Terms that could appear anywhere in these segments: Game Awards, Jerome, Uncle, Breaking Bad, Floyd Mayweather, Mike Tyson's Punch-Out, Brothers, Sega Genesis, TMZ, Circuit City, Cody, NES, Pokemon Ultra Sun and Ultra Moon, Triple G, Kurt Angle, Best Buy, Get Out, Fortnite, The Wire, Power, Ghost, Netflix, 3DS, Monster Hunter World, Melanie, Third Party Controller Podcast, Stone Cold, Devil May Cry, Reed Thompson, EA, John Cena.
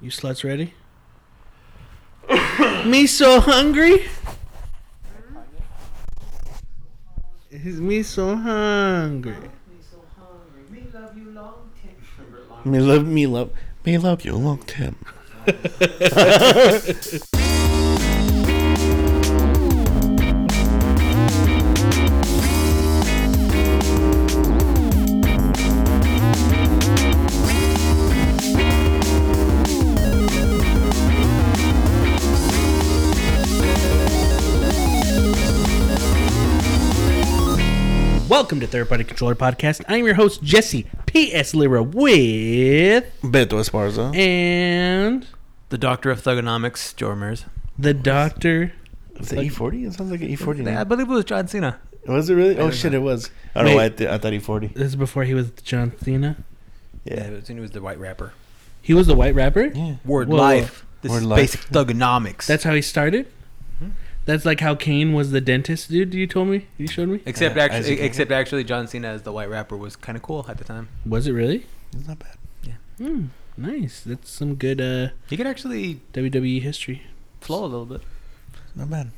You sluts ready? Me so hungry? Is me so hungry? Me love you long time. Me love you long time. Welcome to Third Party Controller Podcast. I am your host, Jesse P.S. Lira, with Beto Esparza and the Doctor of Thugonomics, Jormers. The Doctor of the E40? It sounds like an E40 name. I believe it was John Cena. Was it really? Oh, shit, it was. I don't know why I thought E40. This is before he was John Cena? Yeah. Yeah, he was the white rapper. He was the white rapper? Yeah. Word life. This is basic thugonomics. That's how he started? That's like how Kane was the dentist, dude. You told me. You showed me. Except actually, John Cena as the white rapper was kind of cool at the time. Was it really? It's not bad. Yeah. Nice. That's some good. You could actually WWE history flow a little bit. Not bad.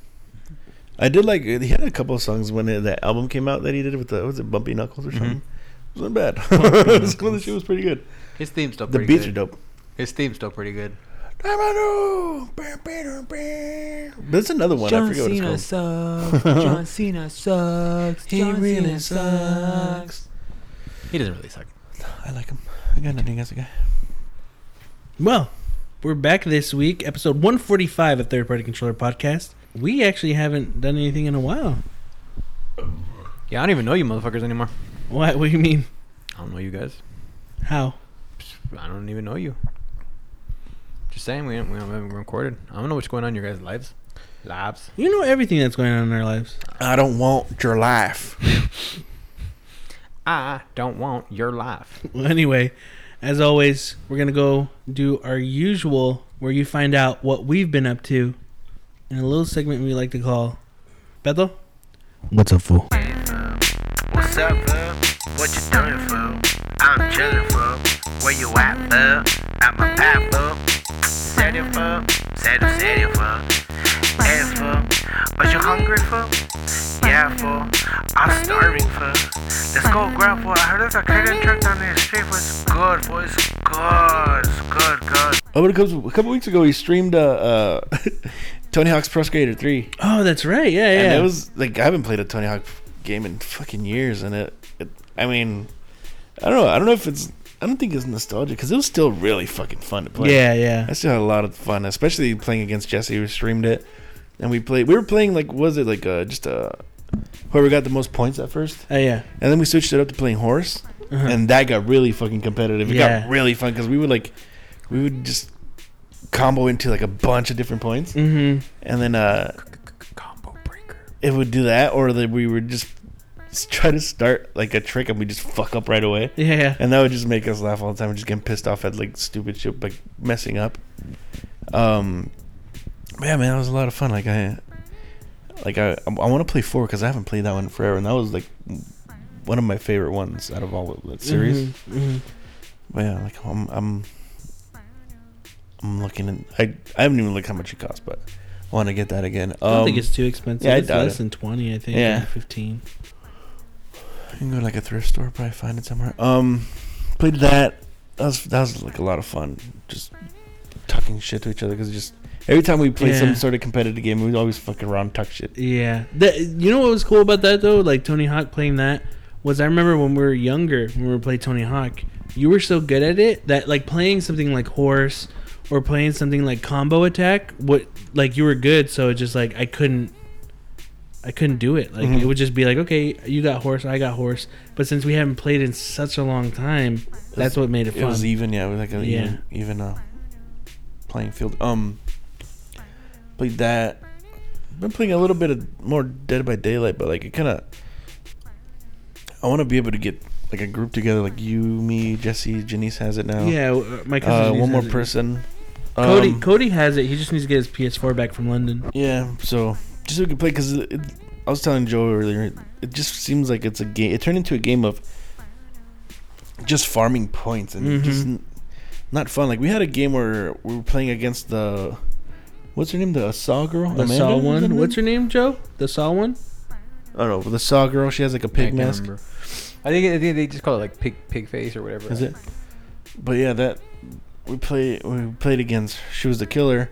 I did like. He had a couple of songs when that album came out that he did with Bumpy Knuckles or something. It wasn't bad. The shit was pretty good. His theme's still pretty good. The beats are dope. His theme's still pretty good. There's another one. John I forget Cena what it's called. Sucks. John Cena sucks. He really sucks. He doesn't really suck. I like him. I got nothing against the guy. Well, we're back this week, episode 145 of Third Party Controller Podcast. We actually haven't done anything in a while. Yeah, I don't even know you motherfuckers anymore. What? What do you mean? I don't know you guys. How? I don't even know you. Just saying, we haven't recorded. I don't know what's going on in your guys' lives. You know everything that's going on in our lives. I don't want your life. Well, anyway, as always, we're going to go do our usual where you find out what we've been up to in a little segment we like to call Beto. What's up, fool? What's up, fool? What you doing, fool? I'm chilling, fool. Where you at, fool? I'm a pop, fool. Serio, fool. Hey, fool. But you hungry, fool? Yeah, fool. I'm starving, fool. Let's go grab, fool. I heard there's a credit truck down the street, fool. It's good, fool. It's good. Oh, but it comes a couple weeks ago, he streamed Tony Hawk's Pro Skater 3. Oh, that's right. Yeah. And it was, like, I haven't played a Tony Hawk game in fucking years, and I don't think it's nostalgic because it was still really fucking fun to play. Yeah. I still had a lot of fun, especially playing against Jesse who streamed it. And we were playing like, whoever got the most points at first. Oh, yeah. And then we switched it up to playing horse. Uh-huh. And that got really fucking competitive. It got really fun because we would just combo into like a bunch of different points. Mm-hmm. And then combo breaker. It would do that or that we would just try to start like a trick and we just fuck up right away. Yeah. And that would just make us laugh all the time. We're just getting pissed off at like stupid shit, like messing up. Yeah, man, that was a lot of fun. I want to play 4 because I haven't played that one forever, and that was like one of my favorite ones out of all that series. Mm-hmm, mm-hmm. But yeah, like I'm looking and I haven't even looked how much it costs, but I want to get that again. I don't think it's too expensive. Yeah, it's less than 20, I think. Yeah, 15. You can go to like a thrift store, probably find it somewhere. Played that. That was like a lot of fun, just talking shit to each other because just every time we played some sort of competitive game, we'd always fuck around and talk shit. Yeah, you know what was cool about that though, like Tony Hawk playing that was I remember when we were younger, when we were playing Tony Hawk, you were so good at it that like playing something like horse or playing something like combo attack, what like you were good, so it just like I couldn't do it. Like It would just be like, okay, you got horse, I got horse. But since we haven't played in such a long time, that's what made it fun. It was even, yeah. It was like an even playing field. Played that. Been playing a little bit of more Dead by Daylight, but like it kind of. I want to be able to get like a group together, like you, me, Jesse, Janice has it now. Yeah, my cousin. Janice one more person. Cody has it. He just needs to get his PS4 back from London. Yeah, so. Just so we could play, because I was telling Joe earlier, it just seems like it's a game. It turned into a game of just farming points and just not fun. Like, we had a game where we were playing against the, what's her name? The Saw girl? The Saw one? What's her name, Joe? The Saw one? I don't know. The Saw girl, she has like a pig mask. Remember. I think they just call it like pig face or whatever. Is it? But yeah, that we played against. She was the killer,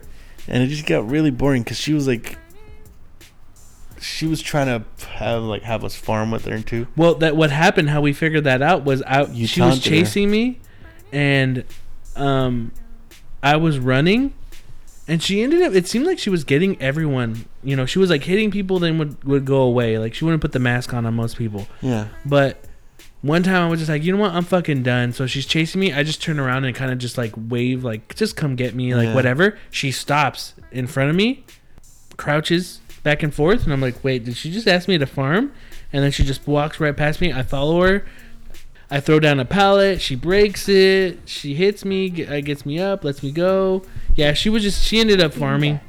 and it just got really boring because she was like, she was trying to have us farm with her too. Well, that what happened. How we figured that out was she was chasing me, and I was running. And she ended up, it seemed like she was getting everyone, you know, she was like hitting people, then would go away. Like, she wouldn't put the mask on most people. Yeah. But one time I was just like, you know what, I'm fucking done. So she's chasing me. I just turn around and kind of just like wave, like, just come get me, like, whatever. She stops in front of me, crouches back and forth. And I'm like, wait, did she just ask me to farm? And then she just walks right past me. I follow her. I throw down a pallet. She breaks it. She hits me. Gets me up. Lets me go. Yeah, she was just... She ended up farming.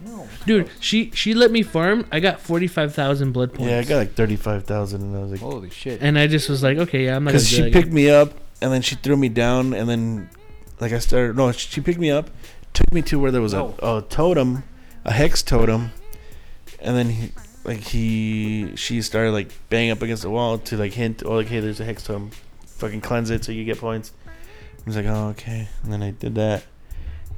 Dude, she let me farm. I got 45,000 blood points. Yeah, I got like 35,000. And I was like... Holy shit. And I just was like, okay, yeah, I'm not gonna do that. Because she picked me up, and then she threw me down, and then... Like, I started... No, she picked me up, took me to where there was a totem, a hex totem, and then she started, like, banging up against the wall to, like, hint, oh, like, hey, there's a hex totem. Fucking cleanse it so you get points. I was like, oh, okay. And then I did that,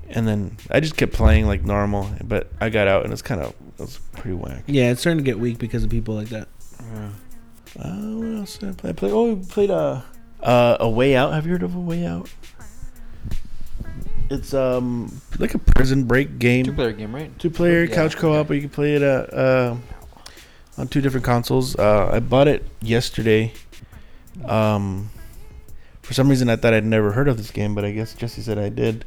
and then I just kept playing like normal, but I got out, and it was pretty whack. Yeah, it's starting to get weak because of people like that. Yeah. What else did I play? We played A Way Out. Have you heard of A Way Out? It's like a prison break game. 2-player game, right? 2-player couch co-op. But you can play it on 2 different consoles. I bought it yesterday. For some reason, I thought I'd never heard of this game, but I guess Jesse said I did.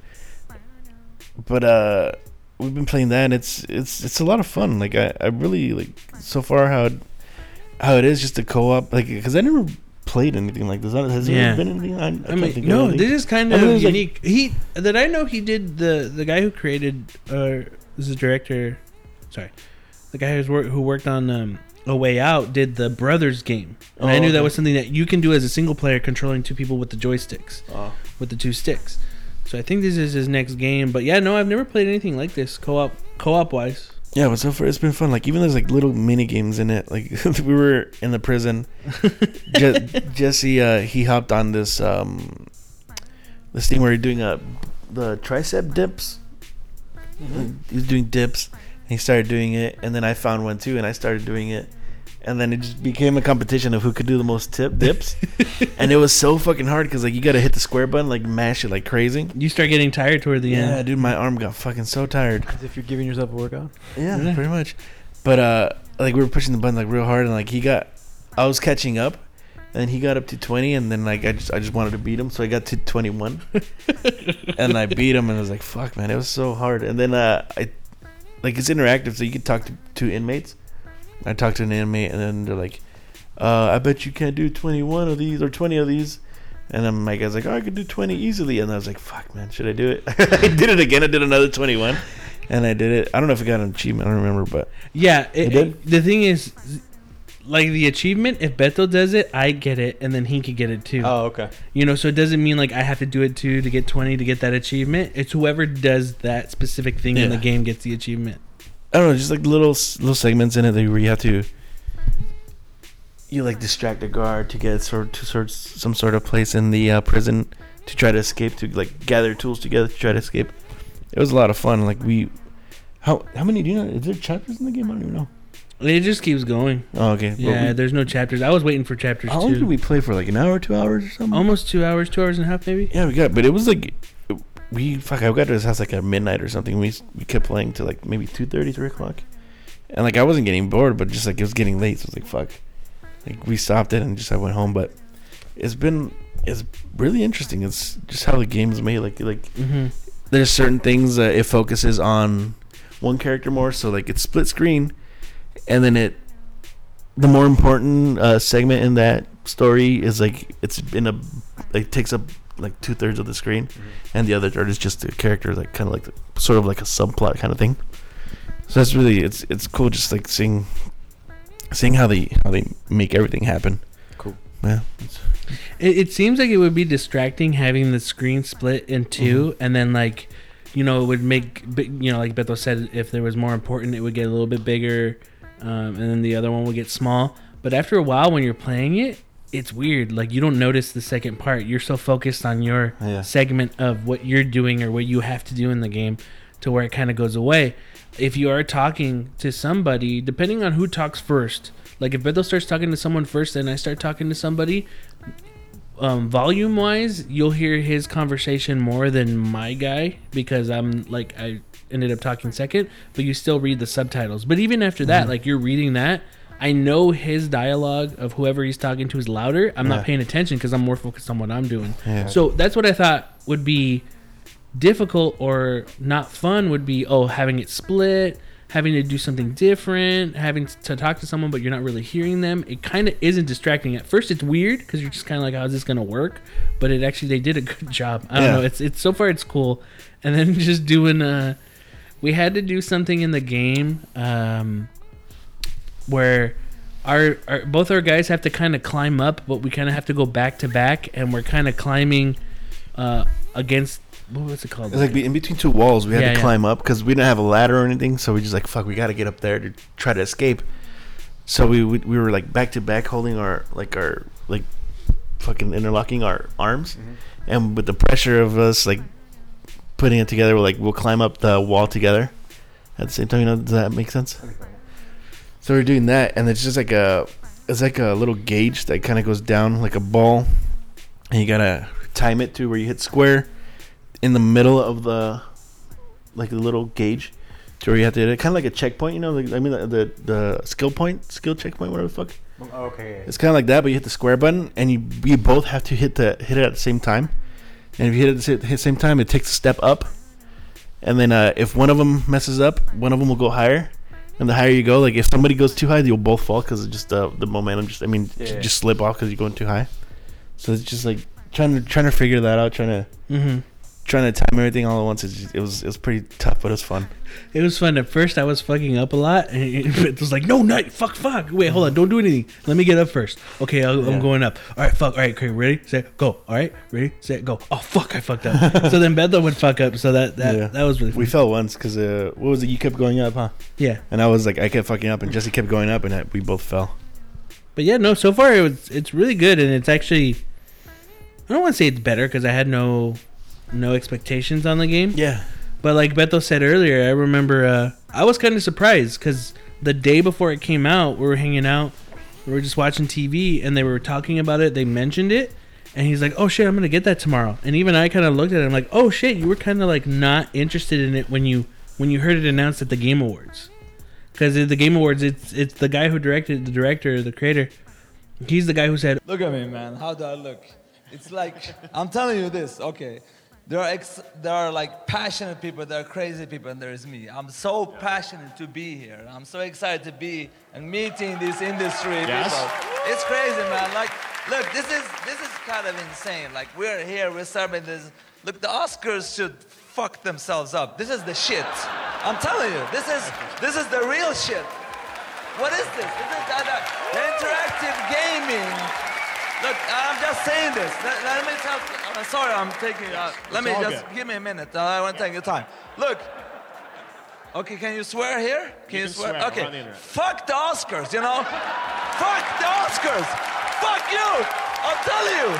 But we've been playing that, and it's a lot of fun. Like, I really like so far how it is just a co-op. Like, because I never played anything like this. Has there been anything? I mean, no. This is kind of unique. Like, he did the guy who created was the director. Sorry, the guy who worked on A Way Out did the Brothers game. And I knew that was something that you can do as a single player, controlling 2 people with the joysticks, with the 2 sticks. So I think this is his next game. But yeah, no, I've never played anything like this co-op wise. Yeah, but so far it's been fun. Like, even there's like little mini games in it. Like, we were in the prison. Jesse, he hopped on this thing where you're doing the tricep dips. Mm-hmm. He was doing dips. He started doing it, and then I found one too, and I started doing it, and then it just became a competition of who could do the most dips. And it was so fucking hard because, like, you gotta hit the square button, like, mash it like crazy. You start getting tired toward the end. Yeah, dude, my arm got fucking so tired. As if you're giving yourself a workout. Yeah, pretty much. But like, we were pushing the button like real hard, and like I was catching up, and he got up to 20, and then like I just wanted to beat him, so I got to 21, and I beat him, and I was like, fuck, man, it was so hard. And then I. Like, it's interactive, so you can talk to inmates. I talked to an inmate, and then they're like, I bet you can't do 21 of these or 20 of these. And then my guy's like, oh, I could do 20 easily. And I was like, fuck, man, should I do it? I did it again. I did another 21, and I did it. I don't know if I got an achievement. I don't remember, but... Yeah, the thing is, like, the achievement, if Beto does it, I get it, and then he could get it, too. Oh, okay. You know, so it doesn't mean, like, I have to do it, too, to get 20 to get that achievement. It's whoever does that specific thing in the game gets the achievement. I don't know, just like little segments in it where you have to, you like distract a guard to get to some sort of place in the prison to try to escape, to like gather tools together to try to escape. It was a lot of fun. Like, how many do you know? Is there chapters in the game? I don't even know. It just keeps going. Oh, okay. Yeah, there's no chapters. I was waiting for chapters. How long did we play for? Like an hour, 2 hours, or something? Almost 2 hours, 2 hours and a half, maybe. Yeah, we got, but it was like. I got to his house like at midnight or something. We kept playing till like maybe 2:30, 3 o'clock, and like I wasn't getting bored, but just like it was getting late, so I was like, fuck. Like, we stopped it and just I went home. But it's really interesting. It's just how the game is made. Like mm-hmm. There's certain things that it focuses on one character more, so like it's split screen, and then the more important segment in that story is like it's in a like takes up like 2/3 of the screen, mm-hmm. and the other third is just the character, like kind of like sort of like a subplot kind of thing. So that's really it's cool, just like seeing how they make everything happen. Cool. Yeah. It seems like it would be distracting having the screen split in two, and then, like, you know, it would make, you know, like Beto said, if there was more important, it would get a little bit bigger, and then the other one would get small. But after a while, when you're playing it, it's weird. Like, you don't notice the second part. You're so focused on your segment of what you're doing or what you have to do in the game, to where it kind of goes away. If you are talking to somebody, depending on who talks first, like if Beto starts talking to someone first and I start talking to somebody, volume wise, you'll hear his conversation more than my guy, because I'm like, I ended up talking second, but you still read the subtitles. But even after that, like, you're reading that, I know his dialogue of whoever he's talking to is louder. I'm not paying attention because I'm more focused on what I'm doing. So that's what I thought would be difficult or not fun, would be, oh, having it split, having to do something different, having to talk to someone, but you're not really hearing them. It kind of isn't distracting. At first, it's weird because you're just kind of like, how's this going to work? But it actually, they did a good job. I don't know. It's so far, it's cool. And then just doing, we had to do something in the game where our both our guys have to kind of climb up, but we kind of have to go back to back, and we're kind of climbing against, what's it called? It's like in between two walls. We had to climb up because we didn't have a ladder or anything, so we just like, fuck, we got to get up there to try to escape. So we were like back to back, holding our fucking interlocking our arms, and with the pressure of us like putting it together, we'll climb up the wall together at the same time. You know, does that make sense? So we're doing that, and it's just like a little gauge that kind of goes down like a ball, and you gotta time it to where you hit square in the middle of the like the little gauge to where you have to hit it, kind of like a checkpoint, you know. Like, I mean, the skill checkpoint, whatever the fuck. Okay. It's kind of like that, but you hit the square button, and you both have to hit it at the same time. And if you hit it at the same time, it takes a step up, and then if one of them messes up, one of them will go higher. And the higher you go, like if somebody goes too high, you'll both fall because just the momentum. Just slip off because you're going too high. So it's just like trying to figure that out, trying to time everything all at once. It was pretty tough, but it was fun. It was fun at first. I was fucking up a lot, and it was like, no, fuck. Wait, hold on, don't do anything. Let me get up first. Okay, I'm going up. All right, fuck. All right, okay, ready, set, go. All right, ready, set, go. Oh fuck, I fucked up. So then Beto would fuck up. So that was really fun. We fell once because what was it? You kept going up, huh? Yeah. And I was like, I kept fucking up, and Jesse kept going up, and we both fell. But yeah, no. So far, it's really good, and it's actually, I don't want to say it's better because I had no expectations on the game. Yeah. But like Beto said earlier, I remember I was kind of surprised because the day before it came out, we were hanging out, we were just watching TV, and they were talking about it. They mentioned it, and he's like, "Oh shit, I'm gonna get that tomorrow." And even I kind of looked at it, I'm like, "Oh shit, you were kind of like not interested in it when you heard it announced at the Game Awards." Because at the Game Awards, it's the guy who directed it, the director, the creator. He's the guy who said, "Look at me, man. How do I look? It's like I'm telling you this, okay." There are like passionate people, there are crazy people, and there is me. I'm so passionate to be here. I'm so excited to be and meeting this industry people. It's crazy, man. Like, look, this is kind of insane. Like, we're here, we're celebrating this. Look, the Oscars should fuck themselves up. This is the shit. I'm telling you, this is the real shit. What is this? This is the interactive gaming. Look, I'm just saying this. Let me tell. I'm sorry, I'm taking. Let me just give me a minute. I want to take your time. Look. Okay, can you swear here? Can you swear? Okay. Fuck the Oscars, you know. Fuck the Oscars. Fuck you. I'll tell you.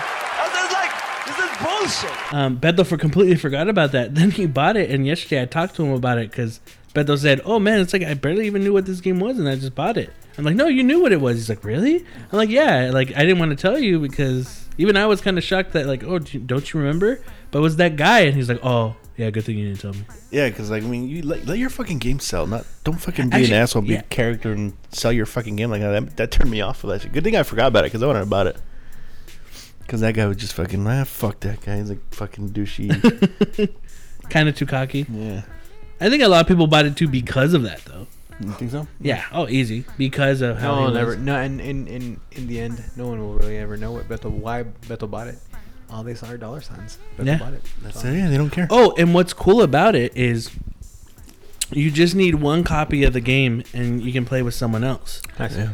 This is bullshit. Beto completely forgot about that. Then he bought it, and yesterday I talked to him about it because Beto said, "Oh man, it's like I barely even knew what this game was, and I just bought it." I'm like, "No, you knew what it was." He's like, "Really?" I'm like, "Yeah." Like, I didn't want to tell you because even I was kind of shocked that, like, oh, don't you remember? But it was that guy, and he's like, "Oh, yeah, good thing you didn't tell me." Yeah, because like, I mean, you let your fucking game sell. Don't fucking be an asshole, be a character, and sell your fucking game like that. That turned me off of that shit. Good thing I forgot about it because I wouldn't have bought it. Because that guy was just fucking, fuck that guy. He's like fucking douchey, kind of too cocky. Yeah, I think a lot of people bought it too because of that, though. You think so? Yeah. Oh, easy. Because of how in the end, no one will really ever know why Beto bought it. All they saw are dollar signs. Beto bought it. That's it. Yeah, they don't care. Oh, and what's cool about it is you just need one copy of the game and you can play with someone else. Nice. Yeah.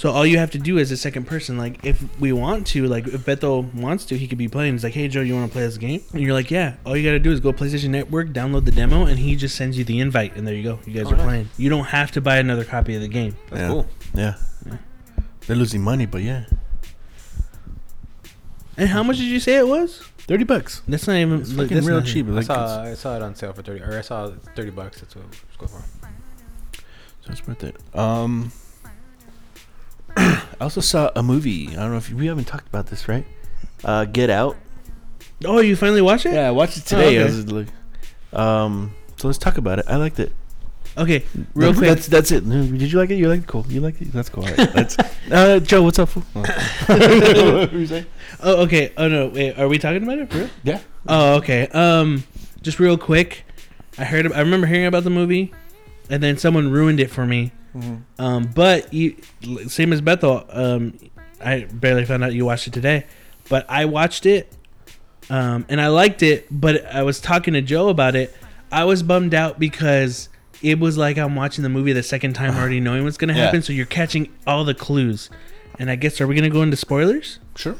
So all you have to do as a second person, like, if we want to, like, if Beto wants to, he could be playing. He's like, hey, Joe, you want to play this game? And you're like, yeah. All you got to do is go PlayStation Network, download the demo, and he just sends you the invite. And there you go. You guys are playing. You don't have to buy another copy of the game. That's cool. Yeah. They're losing money, but yeah. And how much did you say it was? $30. That's not even, it's like, that's real cheap. Like, I saw it on sale for 30, or I saw it $30. That's what it was going for. So it's worth it. I also saw a movie. I don't know if we haven't talked about this, right? Get Out. Oh, you finally watched it? Yeah, I watched it today. Oh, okay. So let's talk about it. I liked it. Okay, real quick. That's it. Did you like it? You liked it? Cool. You liked it? That's cool. All right. Joe, what's up, fool? What were you saying? Oh, okay. Oh, no. Wait, are we talking about it for real? Yeah. Oh, okay. Just real quick. I remember hearing about the movie, and then someone ruined it for me. Mm-hmm. But you, same as Bethel, I barely found out you watched it today, but I watched it, and I liked it, but I was talking to Joe about it. I was bummed out because it was like I'm watching the movie the second time already knowing what's going to happen, so you're catching all the clues. And I guess, are we going to go into spoilers? Sure.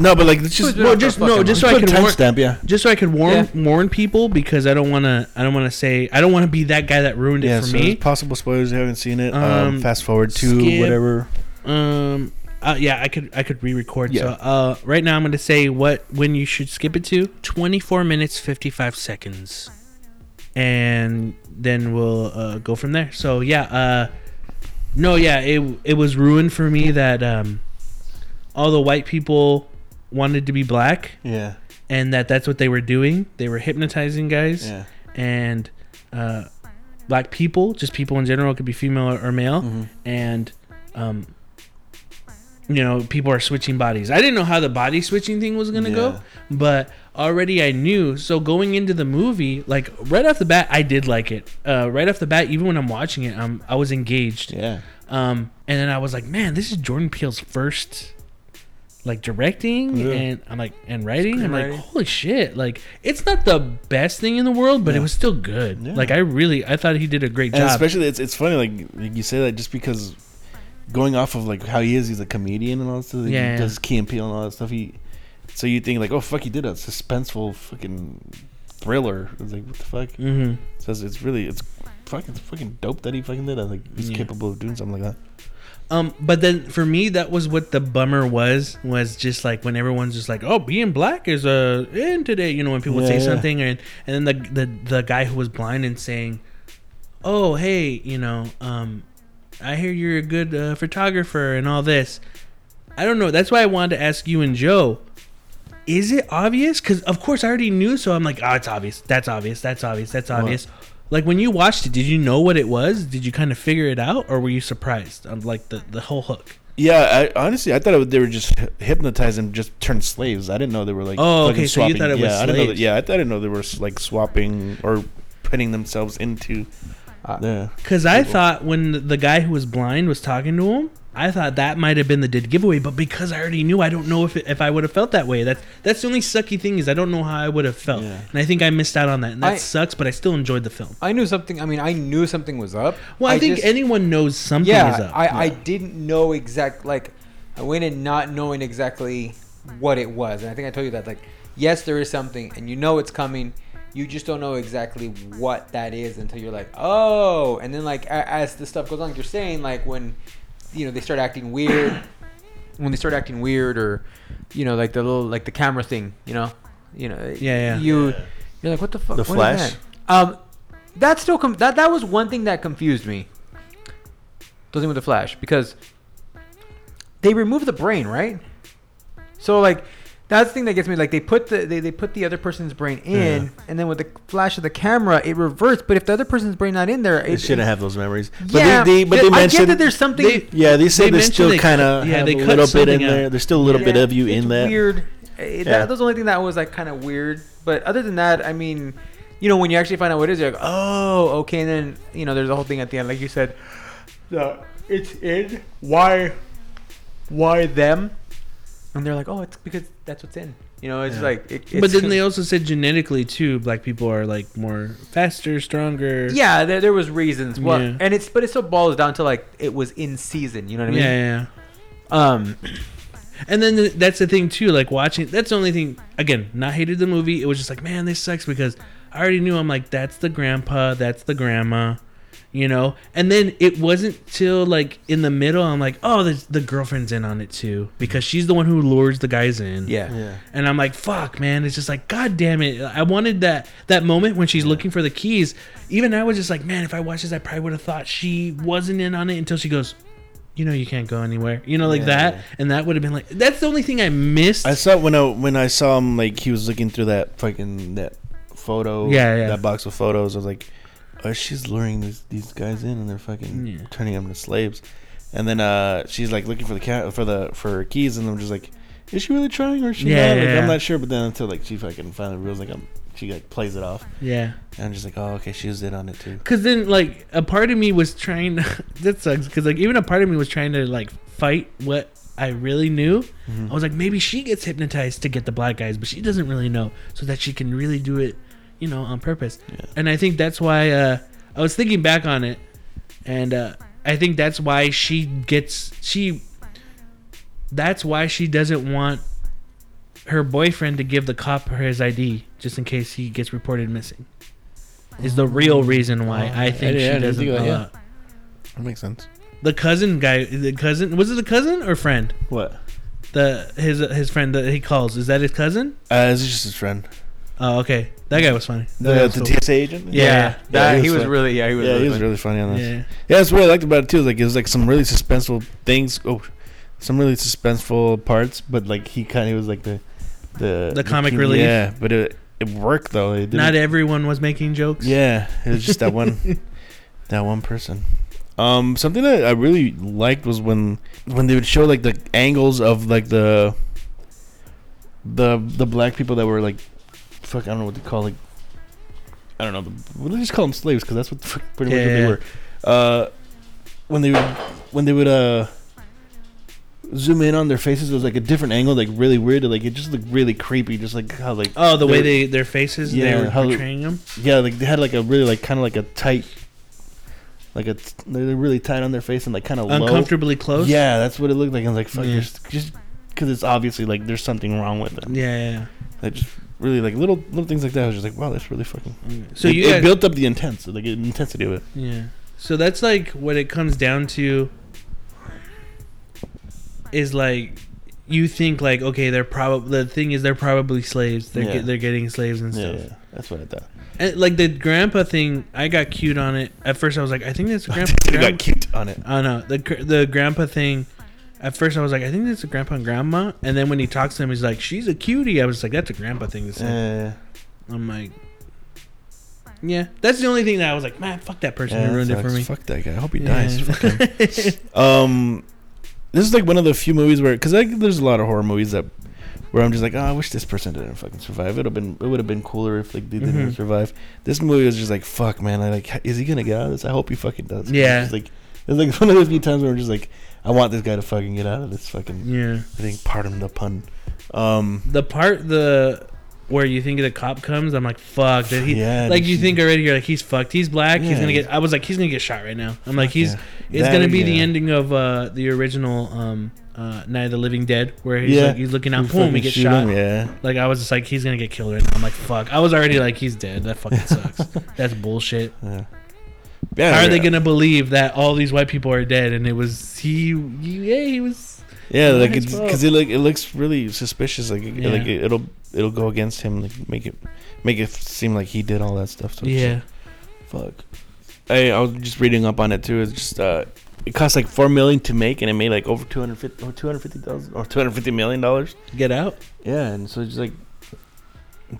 No, but like, just so I can warn people, because I don't want to say, I don't want to be that guy that ruined it for me. Possible spoilers if you haven't seen it. Fast forward to skip, whatever. I could re-record. Yeah. So right now I'm going to say when you should skip it to 24 minutes 55 seconds, and then we'll go from there. So yeah, it was ruined for me that all the white people wanted to be black, and that's what they were doing. They were hypnotizing guys, and black people, just people in general, could be female or male, and people are switching bodies. I didn't know how the body switching thing was gonna go, but already I knew. So going into the movie, like, right off the bat, I did like it. Right off the bat, even when I'm watching it, I was engaged. And then I was like, man, this is Jordan Peele's first, like, directing, and I'm like, and writing. I'm like, holy shit! Like, it's not the best thing in the world, but it was still good. Yeah. Like, I thought he did a great job. Especially, it's funny, like you say that, just because going off of like how he is, he's a comedian and all that stuff. Like, he does Key and Peele and all that stuff. So you think like, oh fuck, he did a suspenseful fucking thriller. It's like, what the fuck? Mm-hmm. So it's fucking dope that he fucking did. I was like, he's capable of doing something like that. But then for me, that was what the bummer was just like when everyone's just like, oh, being black is in today, when people would say something, and then the guy who was blind and saying, oh, hey, I hear you're a good photographer and all this. I don't know. That's why I wanted to ask you and Joe, is it obvious? Because of course I already knew, so I'm like, oh, it's obvious. That's obvious. Like, when you watched it, did you know what it was? Did you kind of figure it out, or were you surprised? I'm like, the whole hook. Yeah, I thought they were just hypnotizing, just turned slaves. I didn't know they were like, oh, okay, so swapping. You thought it was slaves. I didn't know they were like swapping or putting themselves into. Because I thought when the guy who was blind was talking to him, I thought that might have been the dead giveaway, but because I already knew, I don't know if I would have felt that way. That's the only sucky thing, is I don't know how I would have felt, and I think I missed out on that, and that sucks. But I still enjoyed the film. I knew something was up. Well, I think anyone knows something is up. I didn't know exactly. Like, I went in not knowing exactly what it was, and I think I told you that. Like, yes, there is something, and it's coming. You just don't know exactly what that is until you're like, oh, and then like as the stuff goes on, like you're saying, like when. They start acting weird. When they start acting weird, or like the little, like the camera thing, you're like, what the fuck? The Flash. That still that was one thing that confused me. The thing with the Flash, because they remove the brain, right? So like that's the thing that gets me. Like they put they put the other person's brain in, and then with the flash of the camera, it reverts. But if the other person's brain not in there, it shouldn't have those memories. But they mentioned, I get that there's something. They said there's still kind of a little bit in there. There's still a little bit of you in that. Weird. That was the only thing that was like kind of weird. But other than that, I mean, when you actually find out what it is, you're like, oh, okay. And then there's the whole thing at the end, like you said. It's in. Why them? And they're like, oh, it's because that's what's in. You know, it's like... It's but then they also said genetically, too, black people are, like, more faster, stronger. Yeah, there was reasons. Well, and it's... But it still boils down to, like, it was in season. You know what I mean? Yeah. And then that's the thing, too. Like, watching... That's the only thing... Again, not hated the movie. It was just like, man, this sucks because I already knew. I'm like, that's the grandpa. That's the grandma. You know? And then it wasn't till, like, in the middle, I'm like, oh, the girlfriend's in on it, too. Because she's the one who lures the guys in. Yeah. And I'm like, fuck, man. It's just like, god damn it. I wanted that moment when she's looking for the keys. Even I was just like, man, if I watched this, I probably would have thought she wasn't in on it until she goes, you know, you can't go anywhere. You know, like that. Yeah. And that would have been like, that's the only thing I missed. I saw when I saw him, like, he was looking through that photo. Yeah. That box of photos. I was like... Oh, she's luring these guys in, and they're fucking turning them to slaves. And then she's like looking for the for her keys, and I'm just like, is she really trying or is she not? Like, I'm not sure. But then until like she fucking finally realizes, like she like plays it off. Yeah. And I'm just like, oh okay, she was in on it too. Because then like a part of me was trying. That sucks. Because like even a part of me was trying to like fight what I really knew. Mm-hmm. I was like, maybe she gets hypnotized to get the black guys, but she doesn't really know, so that she can really do it. You know, on purpose. Yeah. And I think that's why I was thinking back on it, and I think that's why that's why she doesn't want her boyfriend to give the cop his ID just in case he gets reported missing. Is the real reason why I think she doesn't think allow. That makes sense. The cousin was it the cousin or friend? What? His friend that he calls, is that his cousin? It's just his friend. Oh, okay. That guy was funny. The TSA agent? Yeah. He was really funny on this. Yeah, that's what I liked about it, too. Like, it was, like, some really suspenseful things. Oh, some really suspenseful parts, but, like, he kind of was, like, the comic relief. Yeah, but it worked, though. Not everyone was making jokes. Yeah, it was just that one person. Something that I really liked was when they would show, like, the angles of, like, the black people that were, like, fuck, I don't know what they call like. I don't know. Well, they just call them slaves because that's what the fuck pretty much what they were. When they would zoom in on their faces, it was like a different angle, like really weird. Like it just looked really creepy, just like how like oh the way they their faces they were portraying them. Yeah, like they had like a really like kind of like a tight, they're really tight on their face and like kind of uncomfortably low. Close. Yeah, that's what it looked like. I was like, fuck, just because it's obviously like there's something wrong with them. Yeah. That just really like little things like that. I was just like, wow, that's really fucking. So it built up the intensity of it. Yeah. So that's like what it comes down to. Is like, you think like, okay, they're probably slaves. They're getting slaves and stuff. Yeah, that's what I thought. And like the grandpa thing, I got cute on it. At first, I was like, I think that's grandpa. You got cute on it. I know the grandpa thing. At first, I was like, I think that's a grandpa and grandma. And then when he talks to him, he's like, she's a cutie. I was like, that's a grandpa thing to say. I'm like, yeah. That's the only thing that I was like, man, fuck that person. He ruined it for me. Fuck that guy. I hope he dies. Fuck him. This is like one of the few movies where, because there's a lot of horror movies where I'm just like, oh, I wish this person didn't fucking survive. It would have been cooler if like they didn't survive. This movie was just like, fuck, man. I like, is he going to get out of this? I hope he fucking does. Yeah. It's like one of those few times where I'm just like, I want this guy to fucking get out of this fucking thing. Pardon the pun. The part where you think the cop comes, I'm like, fuck. Did he? Yeah, like you think already, you're like, he's fucked. He's black. Yeah, he's gonna get. I was like, he's gonna get shot right now. I'm like, it's gonna be the ending of the original Night of the Living Dead, where he's like, he's looking out, boom, he gets shot. Him, Like I was just like, he's gonna get killed right now. I'm like, fuck. I was already like, he's dead. That fucking sucks. That's bullshit. Yeah. Yeah, how are they gonna believe that all these white people are dead? And it was he was like because it looks really suspicious. Like it'll go against him. Like make it seem like he did all that stuff. So fuck. I was just reading up on it too. It's just it cost like $4 million to make, and it made like over $250 million. Get Out. Yeah, and so it's just like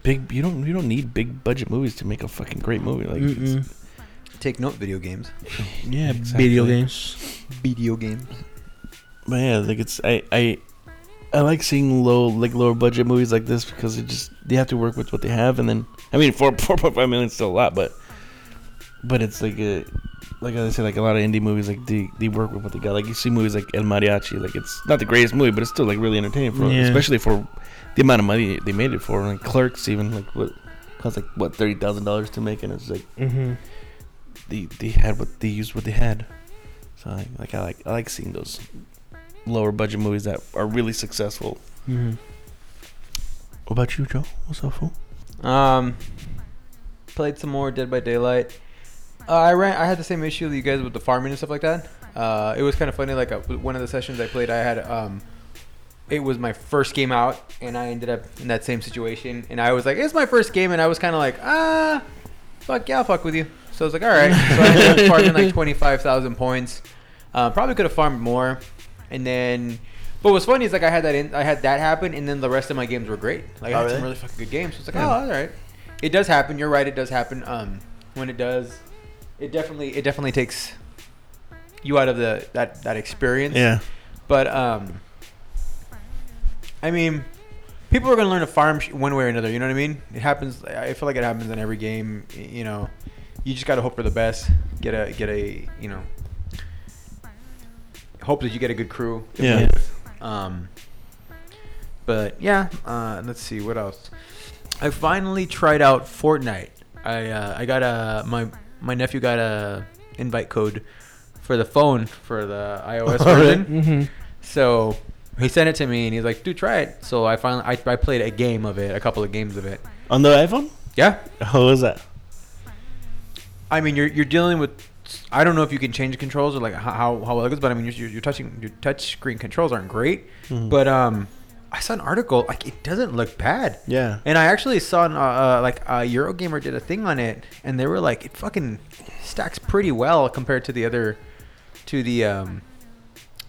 big. You don't need big budget movies to make a fucking great movie. Like. Take note, video games. Yeah, exactly. Video games. But yeah, like it's I like seeing lower budget movies like this because it just they have to work with what they have, and then I mean 4.5 million is still a lot, but it's like like I said, like a lot of indie movies, like they work with what they got. Like you see movies like El Mariachi, like it's not the greatest movie, but it's still like really entertaining for, yeah, especially for the amount of money they made it for. Like Clerks, even like what cost like what $30,000 to make, and it's like they had what they used what they had. So like I like seeing those lower budget movies that are really successful. Mm-hmm. What about you, Joe? What's up, fool? Played some more Dead by Daylight. I had the same issue that you guys with the farming and stuff like that. It was kind of funny. Like one of the sessions I played, I had it was my first game out, and I ended up in that same situation. And I was like, it's my first game, and I was kind of like, fuck yeah, I'll fuck with you. So I was like, all right. So I ended up farming like 25,000 points. Probably could have farmed more. And then, but what's funny is like I had that happen, and then the rest of my games were great. Like I had some really fucking good games. So it's like, oh, all right. It does happen. You're right. It does happen. When it does, it definitely takes you out of that experience. Yeah. But I mean, people are gonna learn to farm one way or another. You know what I mean? It happens. I feel like it happens in every game. You know, you just gotta hope for the best. Get a you know, hope that you get a good crew. Yeah. But yeah. Let's see what else. I finally tried out Fortnite. I got my nephew got a invite code for the phone for the iOS version. Mm-hmm. So he sent it to me and he's like, "Dude, try it." So I finally I played a couple of games of it on the iPhone. Yeah. How was that? I mean, you're dealing with. I don't know if you can change controls or like how well it goes, but I mean, your touch screen controls aren't great, but I saw an article, like, it doesn't look bad. Yeah. And I actually saw, Eurogamer did a thing on it, and they were like, it fucking stacks pretty well compared to the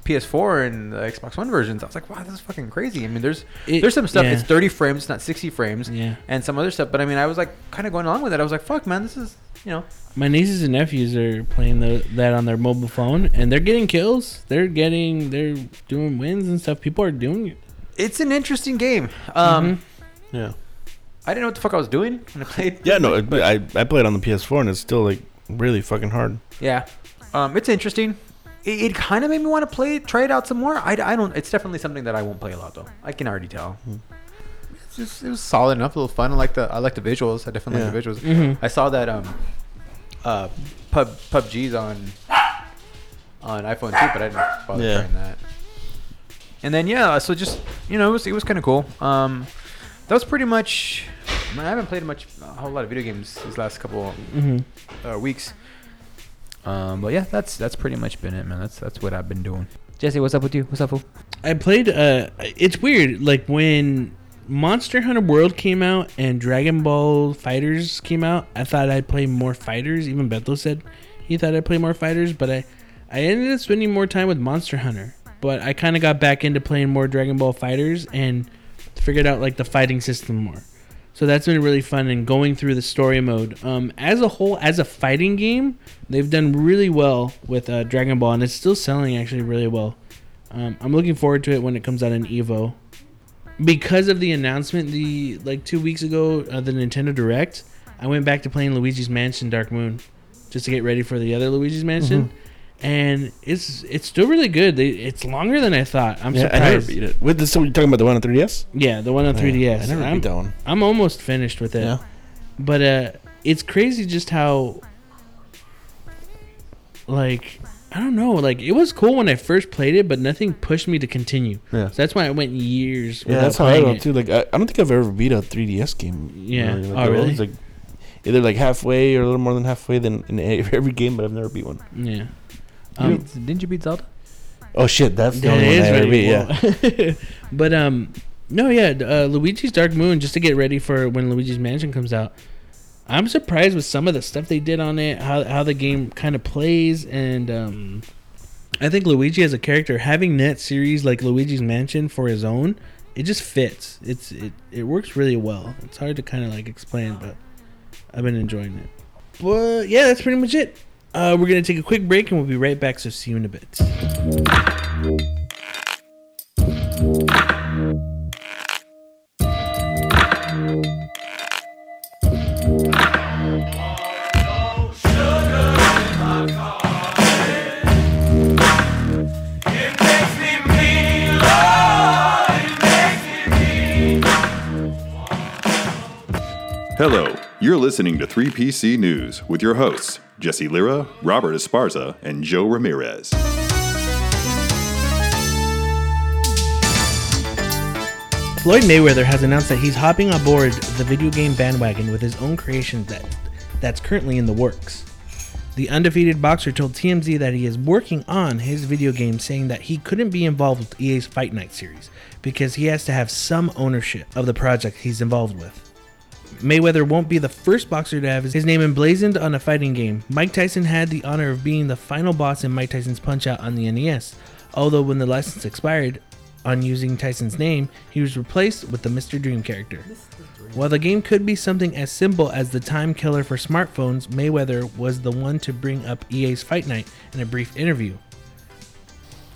PS4 and the Xbox One versions. I was like, wow, this is fucking crazy. I mean, there's some stuff, yeah, it's 30 frames, not 60 frames, yeah, and some other stuff. But, I mean, I was, like, kind of going along with it. I was like, fuck, man, this is, you know. My nieces and nephews are playing that on their mobile phone, and they're getting kills. They're doing wins and stuff. People are doing it. It's an interesting game. Yeah, I didn't know what the fuck I was doing when I played. Yeah, no, I played on the PS4 and it's still like really fucking hard. Yeah, it's interesting. It kind of made me want to try it out some more. I don't. It's definitely something that I won't play a lot though. I can already tell. It was solid enough, a little fun. I like the visuals. I definitely like the visuals. Mm-hmm. I saw that PUBG's on iPhone 2, but I didn't bother trying that. And then so just it was kind of cool. That was pretty much. Man, I haven't played a whole lot of video games these last couple weeks. But yeah, that's pretty much been it, man. That's what I've been doing. Jesse, what's up with you? What's up, fool? I played. It's weird. Like when Monster Hunter World came out and Dragon Ball Fighters came out, I thought I'd play more Fighters. Even Beto said he thought I'd play more Fighters, but I ended up spending more time with Monster Hunter. But I kind of got back into playing more Dragon Ball Fighters and figured out like the fighting system more. So that's been really fun and going through the story mode. As a whole, as a fighting game, they've done really well with Dragon Ball and it's still selling actually really well. I'm looking forward to it when it comes out in EVO. Because of the announcement 2 weeks ago of the Nintendo Direct, I went back to playing Luigi's Mansion Dark Moon just to get ready for the other Luigi's Mansion. Mm-hmm. And it's still really good. It's longer than I thought. I'm surprised. I never beat it. With this, you're talking about the one on 3DS? Yeah, the one on 3DS. I never beat that one. I'm almost finished with it. Yeah. But it's crazy just how, like, I don't know. Like, it was cool when I first played it, but nothing pushed me to continue. Yeah. So that's why I went years without that's how I don't too. Like, I don't think I've ever beat a 3DS game. Yeah. Really. Like, really? Like, either, like, halfway or a little more than halfway than in every game, but I've never beat one. Yeah. Didn't you beat Zelda? Oh shit, that's the only one I ever beat. Yeah, but Luigi's Dark Moon just to get ready for when Luigi's Mansion comes out. I'm surprised with some of the stuff they did on it, how the game kind of plays, and I think Luigi as a character having that series like Luigi's Mansion for his own, it just fits. It works really well. It's hard to kind of like explain, but I've been enjoying it. But yeah, that's pretty much it. We're going to take a quick break and we'll be right back, so see you in a bit. listening to 3PC News with your hosts, Jesse Lira, Robert Esparza, and Joe Ramirez. Floyd Mayweather has announced that he's hopping aboard the video game bandwagon with his own creation that's currently in the works. The undefeated boxer told TMZ that he is working on his video game, saying that he couldn't be involved with EA's Fight Night series because he has to have some ownership of the project he's involved with. Mayweather won't be the first boxer to have his name emblazoned on a fighting game. Mike Tyson had the honor of being the final boss in Mike Tyson's Punch-Out on the NES, although when the license expired on using Tyson's name, he was replaced with the Mr. Dream character. While the game could be something as simple as the time killer for smartphones, Mayweather was the one to bring up EA's Fight Night in a brief interview.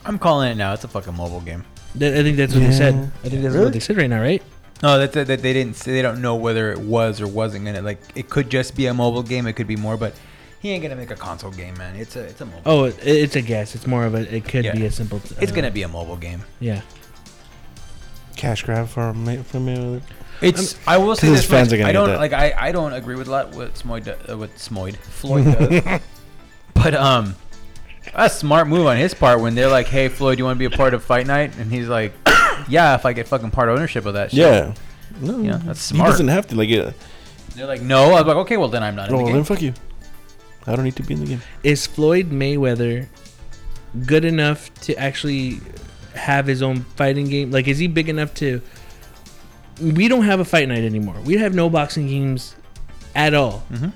I'm calling it now. It's a fucking mobile game. I think that's what they said. I think that's what they said right now, right? No, that they didn't say. They don't know whether it was or wasn't gonna. Like, it could just be a mobile game. It could be more, but he ain't gonna make a console game, man. It's a mobile. Oh, game. It's a guess. It's more of a. It could be a simple. It's gonna be a mobile game. Yeah. Cash grab for Mayweather. It's. I will say this much. I don't like. I don't agree with a lot Floyd does. But a smart move on his part when they're like, "Hey, Floyd, you want to be a part of Fight Night?" And he's like, "Yeah, if I get fucking part ownership of that shit." Yeah. No. Yeah, that's smart. He doesn't have to like it. They're like, "No." I'm like, "Okay, well then I'm not in the game." Then fuck you. I don't need to be in the game. Is Floyd Mayweather good enough to actually have his own fighting game? Like, is he big enough to... We don't have a Fight Night anymore. We have no boxing games at all. Mm-hmm.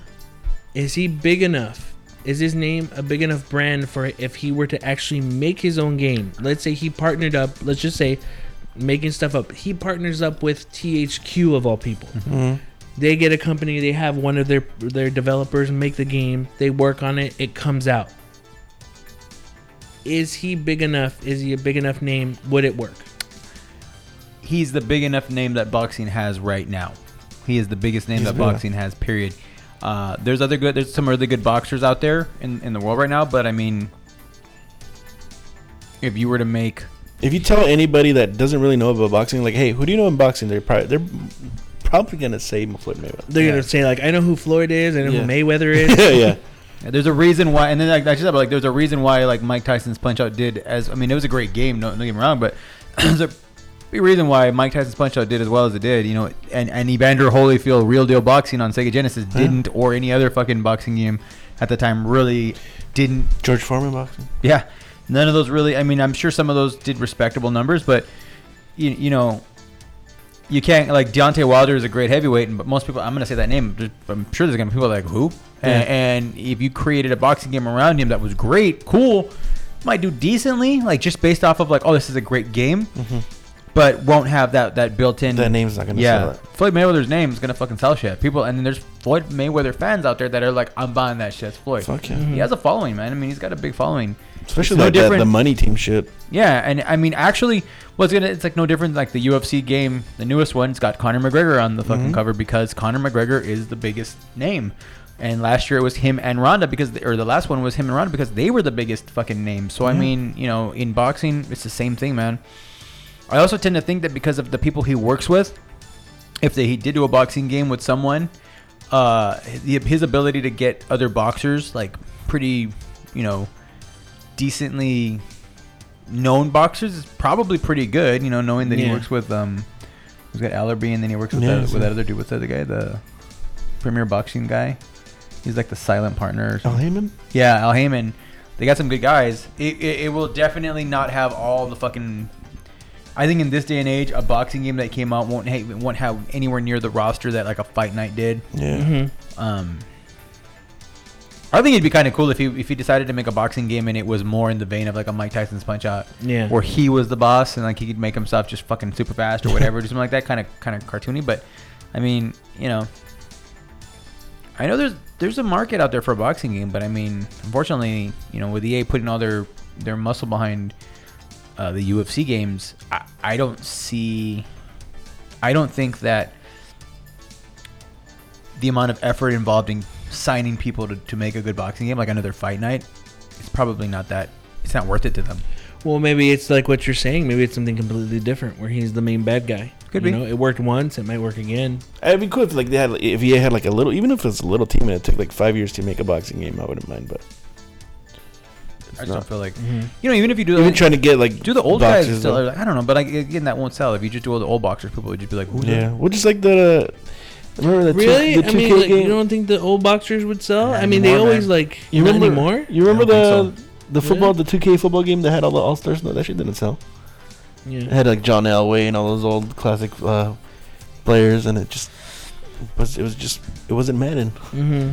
Is he big enough? Is his name a big enough brand for if he were to actually make his own game? Let's say he partnered up. Let's just say, making stuff up, he partners up with THQ of all people. Mm-hmm. They get a company, they have one of their developers make the game, they work on it, it comes out. Is he big enough? Is he a big enough name? Would it work? He's the big enough name that boxing has right now. He is the biggest name that boxing has, period. There's some really good boxers out there in the world right now, but I mean, if you were to make... If you tell anybody that doesn't really know about boxing, like, hey, who do you know in boxing? They're probably gonna say Floyd Mayweather. They're gonna say like, I know who Floyd is, I know who Mayweather is. Yeah. There's a reason why, and then there's a reason why like Mike Tyson's Punch-Out did as... I mean, it was a great game, no get me wrong, but there's a big reason why Mike Tyson's Punch-Out did as well as it did, you know. And Evander Holyfield Real Deal Boxing on Sega Genesis didn't, or any other fucking boxing game at the time really didn't. George Foreman boxing. Yeah, none of those really. I mean, I'm sure some of those did respectable numbers, but you know. You can't, like, Deontay Wilder is a great heavyweight, but most people, I'm going to say that name, I'm sure there's going to be people like, who? Yeah. And if you created a boxing game around him that was great, cool, might do decently, like, just based off of, like, oh, this is a great game, but won't have that built-in. That name's not going to sell it. Floyd Mayweather's name is going to fucking sell shit. People, and then there's Floyd Mayweather fans out there that are like, I'm buying that shit. It's Floyd. Fuck yeah. He has a following, man. I mean, he's got a big following. Especially like the money team shit. Yeah, and I mean, actually, it's like no different. Like the UFC game, the newest one's got Conor McGregor on the fucking cover because Conor McGregor is the biggest name. And last year it was him and Ronda the last one was him and Ronda because they were the biggest fucking name. So I mean, you know, in boxing, it's the same thing, man. I also tend to think that because of the people he works with, if he did do a boxing game with someone, his ability to get other boxers, like pretty, you know, decently known boxers is probably pretty good, you know, knowing that he works with he's got Allerby, and then he works with that other dude, what's the other guy, the premier boxing guy, he's like the silent partner or something. Al Heyman? Yeah, Al Heyman. They got some good guys. It will definitely not have all the fucking... I think in this day and age, a boxing game that came out won't have anywhere near the roster that like a Fight Night did. Yeah. Mm-hmm. I think it'd be kind of cool if he decided to make a boxing game and it was more in the vein of like a Mike Tyson's Punch-Out. Yeah. Where he was the boss and like he could make himself just fucking super fast or whatever, just something like that, kind of cartoony. But I mean, you know, I know there's a market out there for a boxing game, but I mean, unfortunately, you know, with EA putting all their muscle behind the UFC games, I don't think that the amount of effort involved in signing people to make a good boxing game, like another Fight Night, it's probably not that, it's not worth it to them. Well, maybe it's like what you're saying. Maybe it's something completely different where he's the main bad guy. Could be. You know, it worked once. It might work again. It'd be cool if like they had, if EA had like a little, even if it's a little team and it took like 5 years to make a boxing game, I wouldn't mind. But I just don't feel like you know, even if you do even like, trying to get like do the old guys still, like, I don't know, but like, again, that won't sell if you just do all the old boxers. People would just be like, who? Yeah, well, just like the. Remember the really? The 2K I mean, like, game? You don't think the old boxers would sell? Not I mean, anymore, they always man. Like. You remember anymore? You remember the football, the 2K football game that had all the All Stars? No, that shit didn't sell. Yeah. It had like John Elway and all those old classic players, and it just it wasn't Madden. Mm-hmm.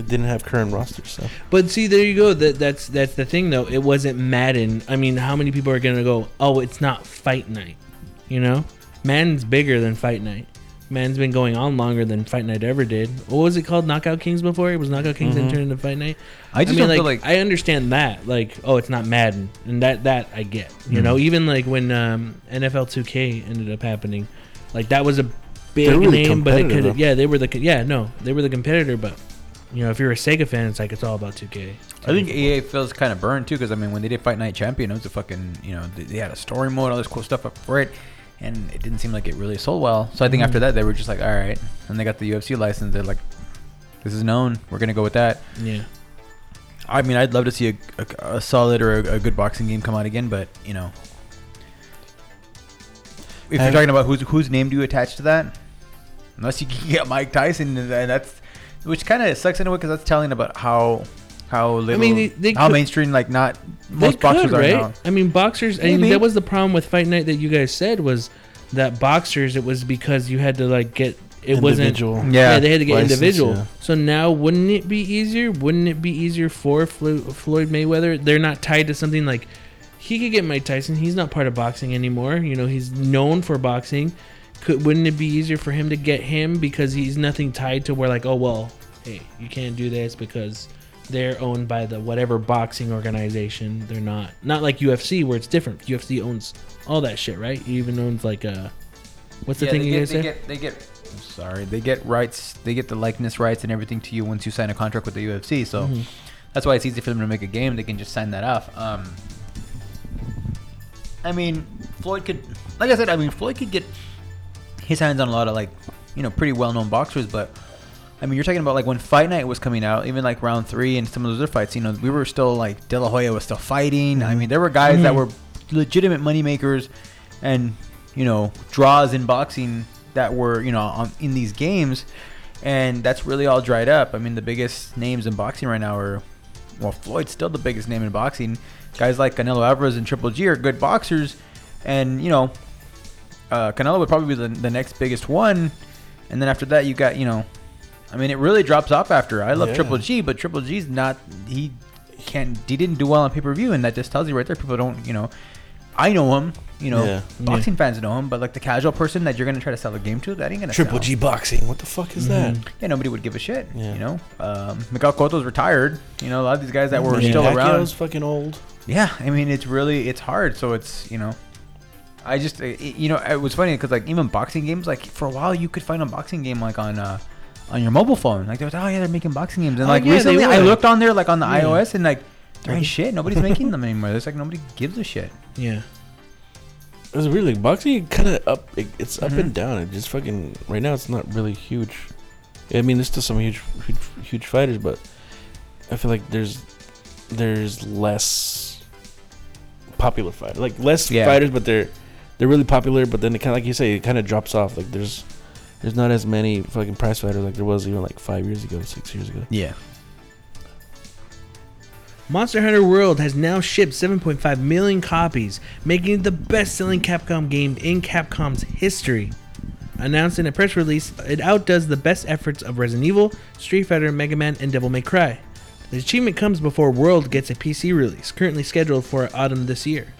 It didn't have current rosters. So. But see, there you go. That's the thing, though. It wasn't Madden. I mean, how many people are gonna go? Oh, it's not Fight Night. You know, Madden's bigger than Fight Night. Man's been going on longer than Fight Night ever did. What was it called? Knockout Kings before? It was Knockout Kings and turned into Fight Night. I just mean, don't like, feel like I understand that. Like, oh, it's not Madden, and that I get. You know, even like when NFL 2K ended up happening, like that was a big really name, but it could they were the competitor. But you know, if you're a Sega fan, it's like it's all about 2K. I think EA feels kind of burned too, because I mean, when they did Fight Night Champion, it was a fucking they had a story mode, all this cool stuff up for it. And it didn't seem like it really sold well. So I think after that, they were just like, all right. And they got the UFC license. They're like, this is known. We're going to go with that. Yeah. I mean, I'd love to see a solid or a good boxing game come out again. But, you know, if you're talking about whose name do you attach to that, unless you can get Mike Tyson, and that's, which kind of sucks in a way because that's telling about how little, I mean, how could, mainstream, like not most boxers could, right? are now. I mean, boxers, and that was the problem with Fight Night that you guys said was that boxers, it was because you had to like get, it individual. Wasn't, yeah, they had to get license, individual. Yeah. So now wouldn't it be easier? Wouldn't it be easier for Floyd Mayweather? They're not tied to something like, he could get Mike Tyson. He's not part of boxing anymore. You know, he's known for boxing. Wouldn't it be easier for him to get him because he's nothing tied to where like, oh, well, hey, you can't do this because they're owned by the whatever boxing organization. They're not like UFC where it's different. UFC owns all that shit, right? It even owns like what's the thing you guys say? They get rights. They get the likeness rights and everything to you once you sign a contract with the UFC. So that's why it's easy for them to make a game. They can just sign that off. I mean, Floyd could, like I said, Floyd could get his hands on a lot of like pretty well-known boxers, but. I mean, you're talking about like when Fight Night was coming out, even like round 3 and some of those other fights. You know, we were still like De La Hoya was still fighting. I mean, there were guys that were legitimate moneymakers, and draws in boxing that were in these games, and that's really all dried up. I mean, the biggest names in boxing right now are, well, Floyd's still the biggest name in boxing. Guys like Canelo Alvarez and Triple G are good boxers, and Canelo would probably be the next biggest one, and then after that you got I mean, it really drops off after. I love Triple G, but Triple G's not. He didn't do well on pay-per-view, and that just tells you right there. People don't. I know him. Boxing fans know him, but like the casual person that you're gonna try to sell a game to, that ain't gonna. Triple G boxing. What the fuck is that? Yeah, nobody would give a shit. Yeah. Miguel Cotto's retired. A lot of these guys that were still Pacquiao's around. Fucking old. Yeah, I mean, it's hard. So it's I just it was funny because like even boxing games, like for a while you could find a boxing game like on your mobile phone. Like, they're making boxing games. And, recently I looked on there, like, on the iOS, and, like, there ain't shit. Nobody's making them anymore. There's, like, nobody gives a shit. Yeah. It's really, boxing kind of up. It's up and down. It just fucking, right now, it's not really huge. I mean, there's still some huge fighters, but I feel like there's less popular fighters. Like, less fighters, but they're really popular, but then it kind of, like you say, it kind of drops off. Like, There's not as many fucking prize fighters like there was even like 6 years ago. Yeah. Monster Hunter World has now shipped 7.5 million copies, making it the best-selling Capcom game in Capcom's history. Announced in a press release, it outdoes the best efforts of Resident Evil, Street Fighter, Mega Man, and Devil May Cry. The achievement comes before World gets a PC release, currently scheduled for autumn this year.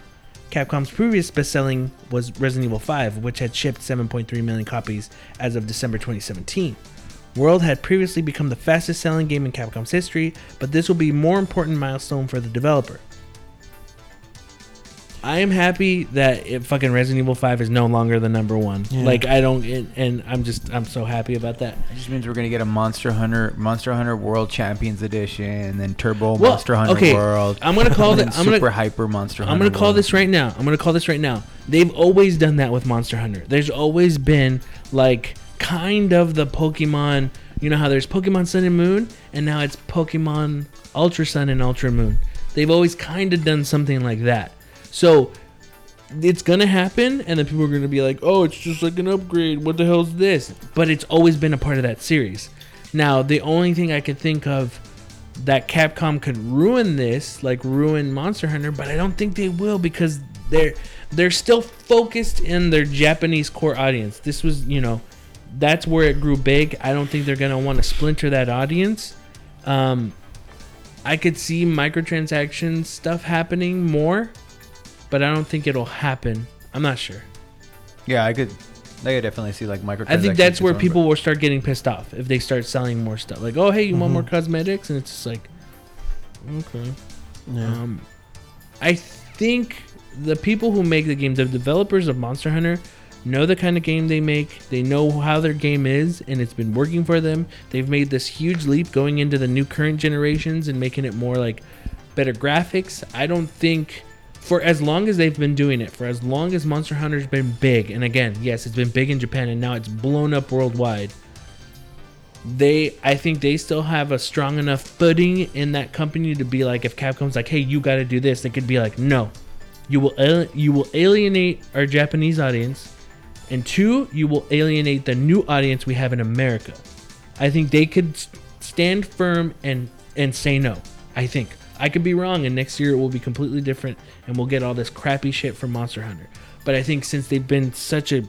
Capcom's previous best-selling was Resident Evil 5, which had shipped 7.3 million copies as of December 2017. World had previously become the fastest-selling game in Capcom's history, but this will be a more important milestone for the developer. I am happy that fucking Resident Evil 5 is no longer the number one. Yeah. Like I don't, and I'm so happy about that. It just means we're gonna get a Monster Hunter World Champions Edition, and then Monster Hunter World. I'm gonna call it Hyper Monster Hunter. I'm gonna call this right now. They've always done that with Monster Hunter. There's always been like kind of the Pokemon. You know how there's Pokemon Sun and Moon, and now it's Pokemon Ultra Sun and Ultra Moon. They've always kind of done something like that. So it's going to happen, and then people are going to be like, oh, it's just like an upgrade. What the hell is this? But it's always been a part of that series. Now, the only thing I could think of that Capcom could ruin this, like ruin Monster Hunter, but I don't think they will because they're still focused in their Japanese core audience. This was, that's where it grew big. I don't think they're going to want to splinter that audience. I could see microtransaction stuff happening more, but I don't think it'll happen. I'm not sure. Yeah, I could definitely see like microtransactions. I think that's where people will start getting pissed off if they start selling more stuff. Like, oh, hey, you want more cosmetics? And it's just like, okay. Yeah. I think the people who make the game, the developers of Monster Hunter, know the kind of game they make. They know how their game is, and it's been working for them. They've made this huge leap going into the new current generations and making it more like better graphics. I don't think for as long as they've been doing it, for as long as Monster Hunter's been big, and again, yes, it's been big in Japan and now it's blown up worldwide, I think they still have a strong enough footing in that company to be like, if Capcom's like, hey, you got to do this, they could be like, no, you will alienate our Japanese audience. And two, you will alienate the new audience we have in America. I think they could stand firm and say no. I think. I could be wrong, and next year it will be completely different, and we'll get all this crappy shit from Monster Hunter. But I think since they've been such a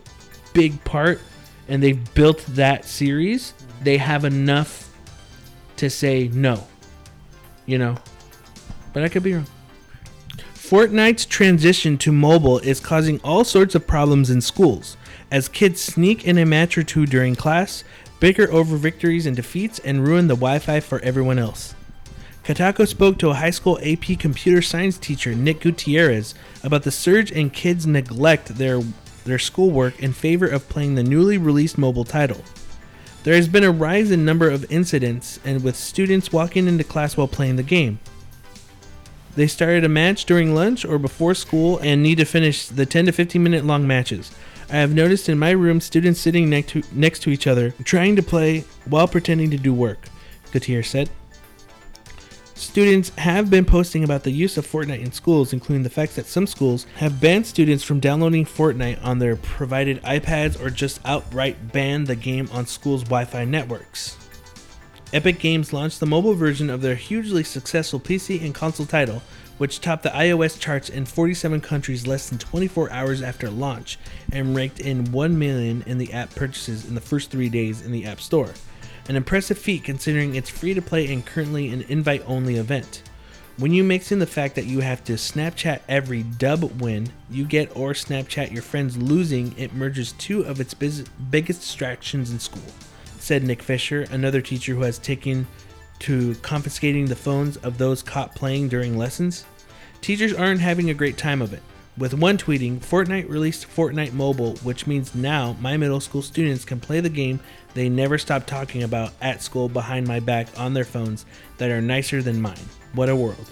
big part, and they've built that series, they have enough to say no. But I could be wrong. Fortnite's transition to mobile is causing all sorts of problems in schools, as kids sneak in a match or two during class, bicker over victories and defeats, and ruin the Wi-Fi for everyone else. Kotaku spoke to a high school AP computer science teacher, Nick Gutierrez, about the surge in kids neglect their schoolwork in favor of playing the newly released mobile title. There has been a rise in number of incidents and with students walking into class while playing the game. They started a match during lunch or before school and need to finish the 10 to 15 minute long matches. I have noticed in my room students sitting next to each other trying to play while pretending to do work, Gutierrez said. Students have been posting about the use of Fortnite in schools, including the fact that some schools have banned students from downloading Fortnite on their provided iPads or just outright banned the game on schools' Wi-Fi networks. Epic Games launched the mobile version of their hugely successful PC and console title, which topped the iOS charts in 47 countries less than 24 hours after launch and raked in 1 million in the app purchases in the first 3 days in the App Store. An impressive feat considering it's free to play and currently an invite-only event. When you mix in the fact that you have to Snapchat every dub win you get or Snapchat your friends losing, it merges two of its biggest distractions in school, said Nick Fisher, another teacher who has taken to confiscating the phones of those caught playing during lessons. Teachers aren't having a great time of it, with one tweeting, Fortnite released Fortnite Mobile, which means now my middle school students can play the game they never stop talking about at school behind my back on their phones that are nicer than mine. What a world.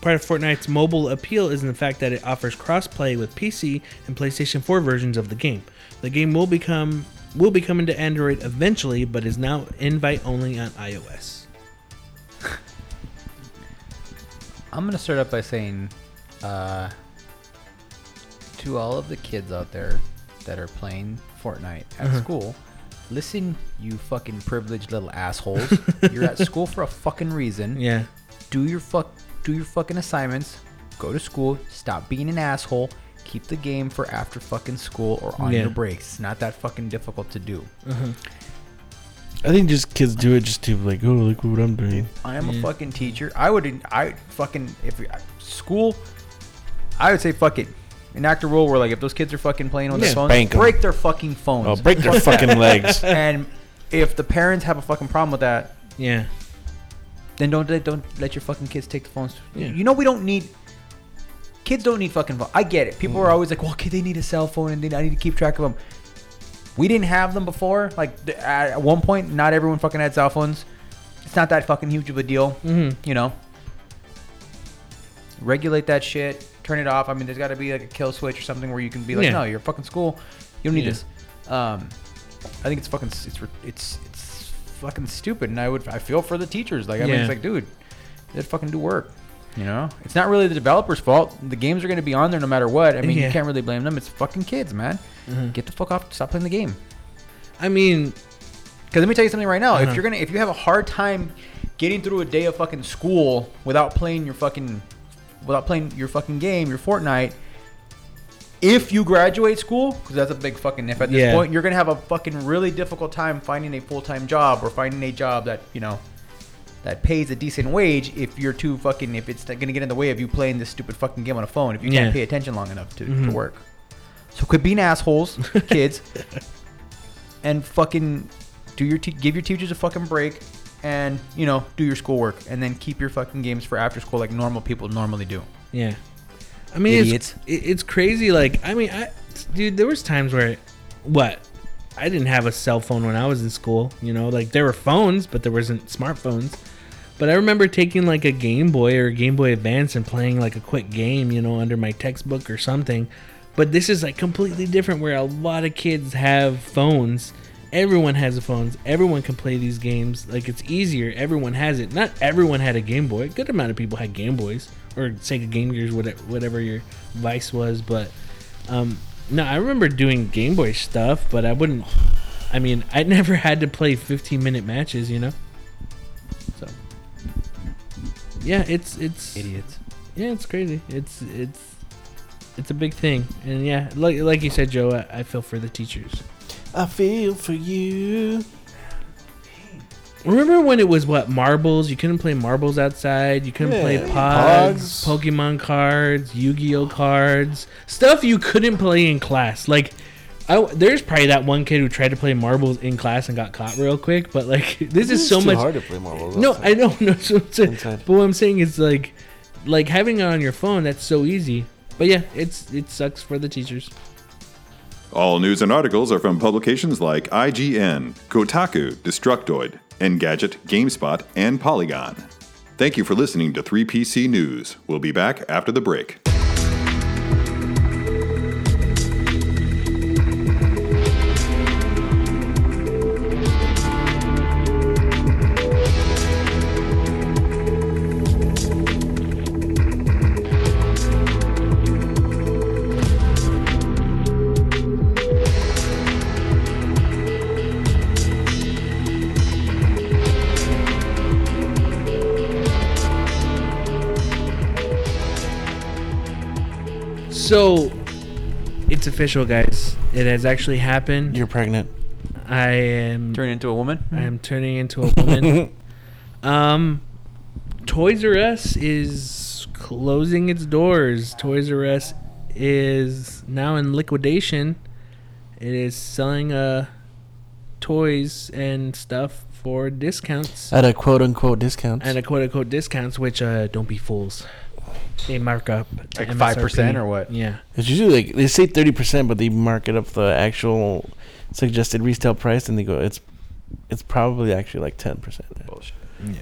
Part of Fortnite's mobile appeal is in the fact that it offers cross-play with PC and PlayStation 4 versions of the game. The game will be coming to Android eventually, but is now invite only on iOS. I'm going to start up by saying to all of the kids out there that are playing Fortnite at school, listen, you fucking privileged little assholes. You're at school for a fucking reason. Yeah. Do your fucking assignments. Go to school. Stop being an asshole. Keep the game for after fucking school or on your breaks. It's not that fucking difficult to do. I think just kids do it just to like, oh, look what I'm doing. I am a fucking teacher. I would say fuck it. Enact a rule where like if those kids are fucking playing on their phones, break their fucking phones. Oh, break their fucking legs. And if the parents have a fucking problem with that, then don't let your fucking kids take the phones. Yeah. You know we don't need Kids don't need fucking phones. I get it. People are always like, well, kid, they need a cell phone and I need to keep track of them. We didn't have them before. Like, at one point, not everyone fucking had cell phones. It's not that fucking huge of a deal. You know? Regulate that shit. Turn it off. I mean, there's got to be like a kill switch or something where you can be like, no, you're fucking school. You don't need this. I think it's fucking it's fucking stupid, and I feel for the teachers. Like, I mean, it's like, dude, they fucking do work. You know, it's not really the developer's fault. The games are going to be on there no matter what. I mean, you can't really blame them. It's fucking kids, man. Get the fuck off. Stop playing the game. I mean, because let me tell you something right now. If you're gonna, if you have a hard time getting through a day of fucking school without playing your fucking, game, your Fortnite. If you graduate school, because that's a big fucking if at this point, you're going to have a fucking really difficult time finding a full-time job or finding a job that, you know, that pays a decent wage if you're too fucking, if it's going to get in the way of you playing this stupid fucking game on a phone, if you can't pay attention long enough to work. So quit being assholes, kids, and fucking do your give your teachers a fucking break and, you know, do your schoolwork and then keep your fucking games for after school like normal people normally do. Yeah. I mean, it's crazy. Like, I mean, dude, there was times where, I didn't have a cell phone when I was in school. You know, like there were phones, but there wasn't smartphones. But I remember taking like a Game Boy or a Game Boy Advance and playing like a quick game, you know, under my textbook or something. But this is like completely different where a lot of kids have phones. Everyone has phones. Everyone can play these games. Like, it's easier. Everyone has it. Not everyone had a Game Boy. A good amount of people had Game Boys or Sega Game Gears, whatever your vice was. But no, I remember doing Game Boy stuff, but I wouldn't. I mean, I never had to play 15-minute matches, you know. So yeah, it's idiots. Yeah, it's crazy. It's a big thing, and yeah, like you said, Joe, I feel for the teachers. I feel for you. Remember when it was, marbles? You couldn't play marbles outside. You couldn't play Pogs, Pokemon cards, Yu-Gi-Oh cards. Stuff you couldn't play in class. Like, there's probably that one kid who tried to play marbles in class and got caught real quick. But, like, this is so much... It's hard to play marbles outside. No, I don't know. So but what I'm saying is, like having it on your phone, that's so easy. But, yeah, it sucks for the teachers. All news and articles are from publications like IGN, Kotaku, Destructoid, Engadget, GameSpot, and Polygon. Thank you for listening to 3PC News. We'll be back after the break. So, it's official, guys. It has actually happened. You're pregnant. I am... Turning into a woman? I am turning into a woman. Toys R Us is closing its doors. Toys R Us is now in liquidation. It is selling toys and stuff for discounts. At a quote-unquote discount. At a quote-unquote discounts, which don't be fools. They mark up like MSRP. 5% or what? Yeah, it's usually like they say 30%, but they mark it up the actual suggested retail price, and they go, it's probably actually like 10%. Bullshit.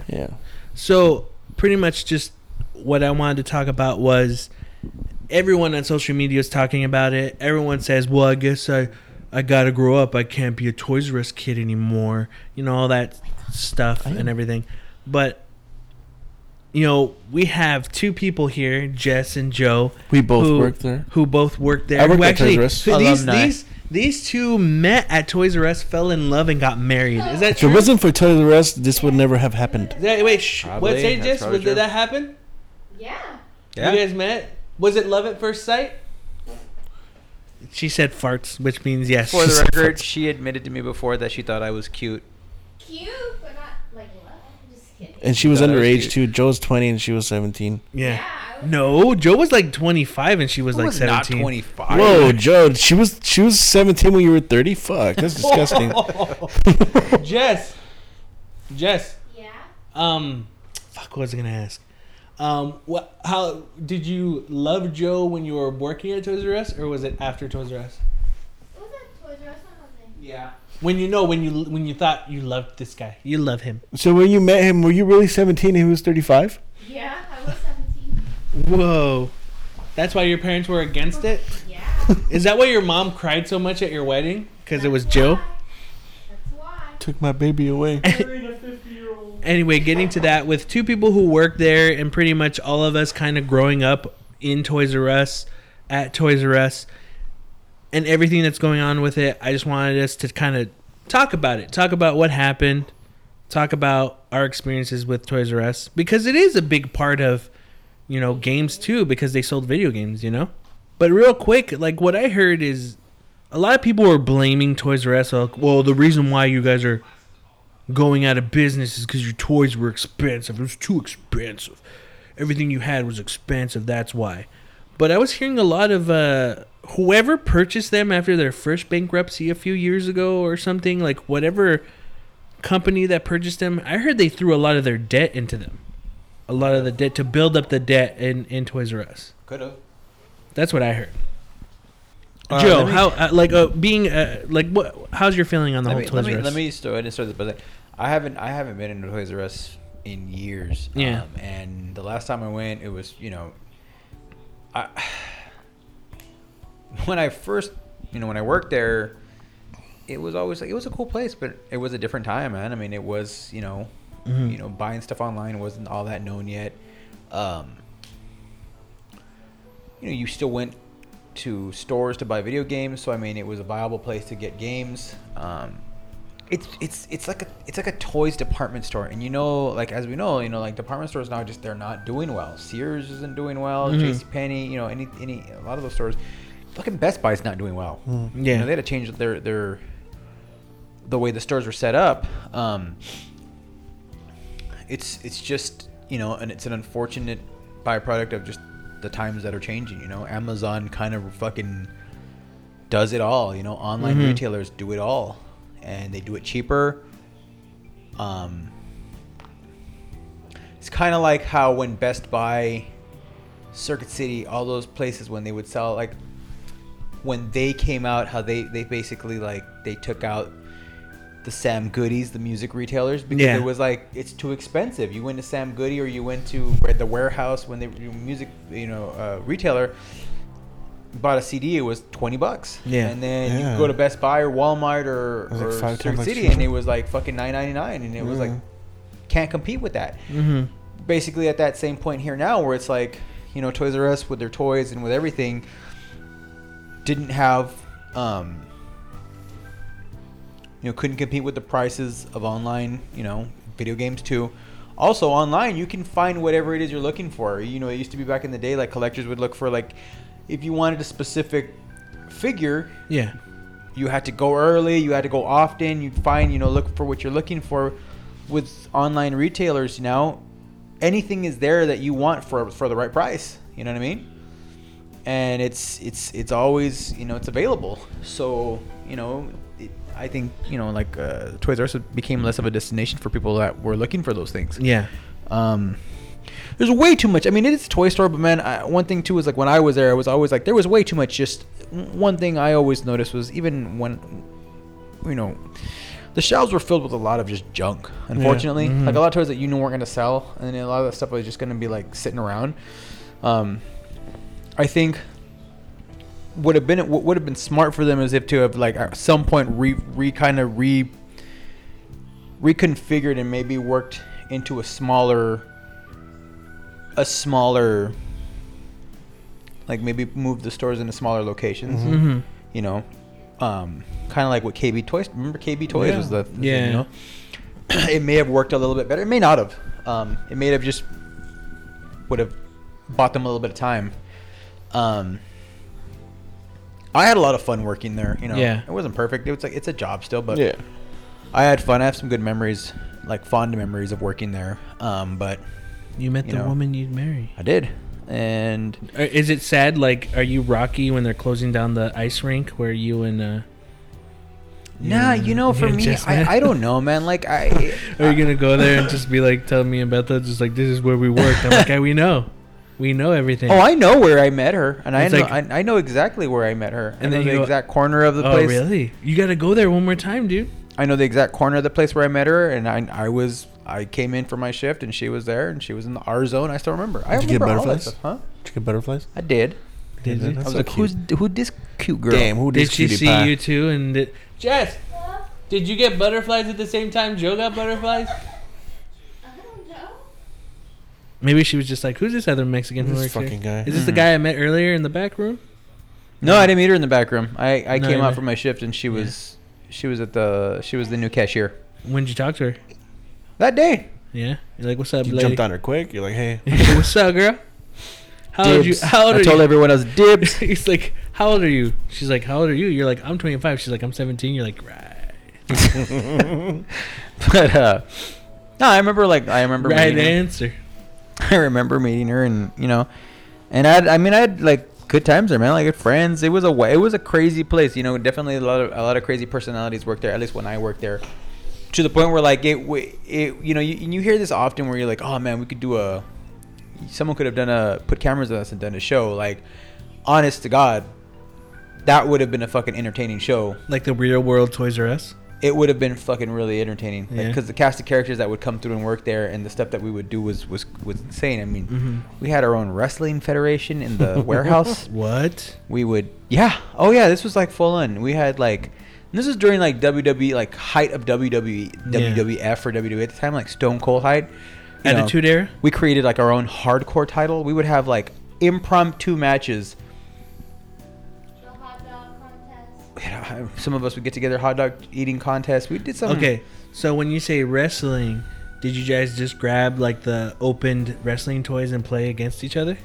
Yeah. So pretty much, just what I wanted to talk about was everyone on social media is talking about it. Everyone says, "Well, I guess I gotta grow up. I can't be a Toys R Us kid anymore." You know, all that stuff and everything, but. You know, we have two people here, Jess and Joe. We both worked there. Who both worked there. I worked at Toys R Us. These two met at Toys R Us, fell in love, and got married. Is that true? If it wasn't for Toys R Us, this would never have happened. Wait, what say, Jess? Did that happen? Yeah. You guys met? Was it love at first sight? She said farts, which means yes. For the record, she admitted to me before that she thought I was cute. Cute? And she was underage too. Joe was 20 and she was 17. Yeah. No, Joe was like 25 and she was like 17. Not 25. Whoa, Joe, she was 17 when you were 30. Fuck, that's disgusting. Jess. Yeah. Fuck, what was I gonna ask? How did you love Joe when you were working at Toys R Us, or was it after Toys R Us? It was at Toys R Us or something. Yeah. When you thought you loved this guy, you love him. So when you met him, were you really 17 and he was 35? Yeah, I was 17. Whoa, that's why your parents were against it. Yeah. Is that why your mom cried so much at your wedding? Because it was Joe. That's why. Took my baby away. Anyway, getting to that, with two people who worked there and pretty much all of us kind of growing up in Toys R Us, at Toys R Us, and everything that's going on with it, I just wanted us to kind of talk about it. Talk about what happened. Talk about our experiences with Toys R Us. Because it is a big part of, you know, games too, because they sold video games, you know? But real quick, like what I heard is a lot of people were blaming Toys R Us. Like, well, the reason why you guys are going out of business is because your toys were expensive. It was too expensive. Everything you had was expensive. That's why. But I was hearing a lot of whoever purchased them after their first bankruptcy a few years ago or something, like whatever company that purchased them, I heard they threw a lot of their debt into them. A lot of the debt to build up the debt in Toys R Us. Could have. That's what I heard. Joe, how's your feeling on the whole Toys R Us? I haven't been into Toys R Us in years. Yeah. And the last time I went, it was, you know, when I worked there, it was always like, it was a cool place, but it was a different time, man. I mean, it was, you know, mm-hmm. you know, buying stuff online wasn't all that known yet. You know, you still went to stores to buy video games, so I mean it was a viable place to get games. It's like a toys department store, and you know, like as we know, you know, like department stores now, just they're not doing well. Sears isn't doing well. Mm-hmm. JCPenney, you know, any a lot of those stores. Fucking Best Buy's not doing well. Mm-hmm. Yeah, you know, they had to change the way the stores were set up. It's just, you know, and it's an unfortunate byproduct of just the times that are changing, you know. Amazon kind of fucking does it all, you know. Online mm-hmm. retailers do it all, and they do it cheaper. It's kind of like how when Best Buy, Circuit City, all those places, when they would sell, like when they came out, how they basically like they took out the Sam Goody's, the music retailers, because yeah. it was like, it's too expensive. You went to Sam Goody or you went to the warehouse when they were music, you know, retailer, bought a CD, it was $20. Yeah. And then yeah. you go to Best Buy or Walmart or like Circuit City, and it was like fucking $9.99, and it was like, can't compete with that. Mm-hmm. Basically at that same point here now, where it's like, you know, Toys R Us with their toys and with everything didn't have, you know, couldn't compete with the prices of online, you know, video games too. Also online, you can find whatever it is you're looking for. You know, it used to be back in the day, like collectors would look for, like if you wanted a specific figure, yeah, you had to go early, you had to go often, you'd find, you know, look for what you're looking for. With online retailers now, anything is there that you want for the right price. You know what I mean? And it's always, you know, it's available. So, you know, I think, you know, like Toys R Us became less of a destination for people that were looking for those things. Yeah. There's way too much. I mean, it is a toy store, but man, one thing too is like when I was there, I was always like, there was way too much. Just one thing I always noticed was, even when, you know, the shelves were filled with a lot of just junk, unfortunately. Yeah. Mm-hmm. Like a lot of toys that you knew weren't going to sell, and then a lot of that stuff was just going to be like sitting around. I think what would have been smart for them is if to have like at some point reconfigured and maybe worked into a smaller like maybe move the stores into smaller locations. Mm-hmm. You know, kind of like what KB Toys, remember KB Toys yeah. was the yeah. thing, you know. It may have worked a little bit better. It may not have. It may have just would have bought them a little bit of time. I had a lot of fun working there, you know. Yeah. It wasn't perfect. It was like, it's a job still, but yeah. I had fun. I have some good memories, like fond memories of working there. But you met the woman you'd marry. I did. And is it sad? Like, are you Rocky when they're closing down the ice rink where you and Nah, you know, for me, I don't know, man. Like, are you gonna go there and just be like, tell me and Betha, just like, this is where we worked? I'm like, yeah, we know everything. Oh, I know where I met her, and it's I know exactly where I met her, and then the exact corner of the place. Oh, really? You gotta go there one more time, dude. I know the exact corner of the place where I met her, and I came in for my shift, and she was there, and she was in the R zone. I still remember. I remember all that stuff, huh? Did you get butterflies? I did. I was so like, who this cute girl? Damn, who this cutie pie? Did she see you too? And Jess, did you get butterflies at the same time Joe got butterflies? I don't know. Maybe she was just like, who's this other Mexican? Who's this fucking guy? Is this the guy I met earlier in the back room? No, I didn't meet her in the back room. I came out for my shift, and she was the new cashier. When did you talk to her? That day. Yeah. You're like, what's up, lady? You jumped on her quick. You're like, hey, what's up, girl? How old are you? I told everyone I was dibs. He's like, how old are you? She's like, how old are you? You're like, I'm 25. She's like, I'm 17. You're like, right. But no, I remember right meeting answer. Her. I remember meeting her, and you know, and I had like good times there, man. Like good friends. It was a crazy place, you know. Definitely a lot of crazy personalities worked there. At least when I worked there, to the point where like it you know, you hear this often where you're like, oh man, we could do a. Someone could have put cameras on us and done a show. Like, honest to God, that would have been a fucking entertaining show. Like the real world Toys R Us? It would have been fucking really entertaining. Because the cast of characters that would come through and work there and the stuff that we would do was insane. I mean, we had our own wrestling federation in the warehouse. What? We would... Yeah. Oh, yeah. This was like full on. We had like... This was during like WWE, like height of WWE, WWF or WWE at the time, like Stone Cold height. Attitude Era? We created like our own hardcore title. We would have like impromptu matches. The hot dog contest. Some of us would get together, hot dog eating contest. We did something. Okay, so when you say wrestling, did you guys just grab like the opened wrestling toys and play against each other?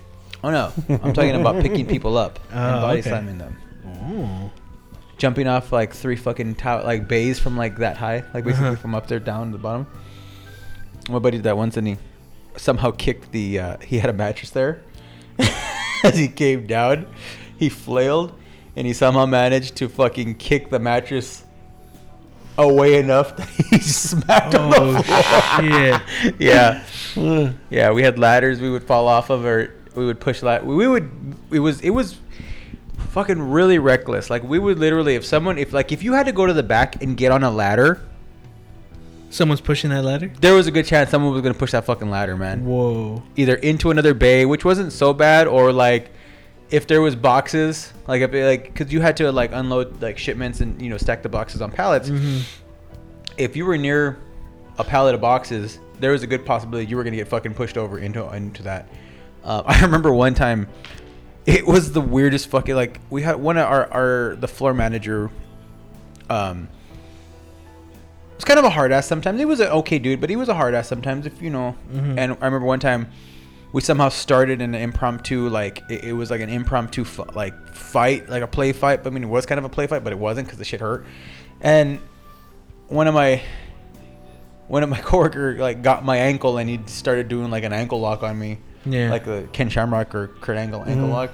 Oh no, I'm talking about picking people up and body slamming them. Oh. Jumping off like three fucking like bays from like that high, like basically from up there down to the bottom. My buddy did that once, and he somehow kicked the... he had a mattress there. As he came down, he flailed, and he somehow managed to fucking kick the mattress away enough that he smacked on the floor. Yeah. Yeah, we had ladders we would fall off of, or we would push... It was fucking really reckless. Like, we would literally... If you had to go to the back and get on a ladder... Someone's pushing that ladder? There was a good chance someone was going to push that fucking ladder, man. Whoa. Either into another bay, which wasn't so bad, or, like, if there was boxes, like, because you had to, like, unload, like, shipments and, you know, stack the boxes on pallets. Mm-hmm. If you were near a pallet of boxes, there was a good possibility you were going to get fucking pushed over into that. I remember one time, it was the weirdest fucking, like, we had one of the floor manager, was kind of a hard ass sometimes. He was an okay dude, but he was a hard ass sometimes, if you know. Mm-hmm. And I remember one time we somehow started an impromptu, like it was like an impromptu like fight, like a play fight. I mean, it was kind of a play fight, but it wasn't because the shit hurt. And one of my coworker like got my ankle, and he started doing like an ankle lock on me, like the Ken Shamrock or Kurt Angle ankle lock.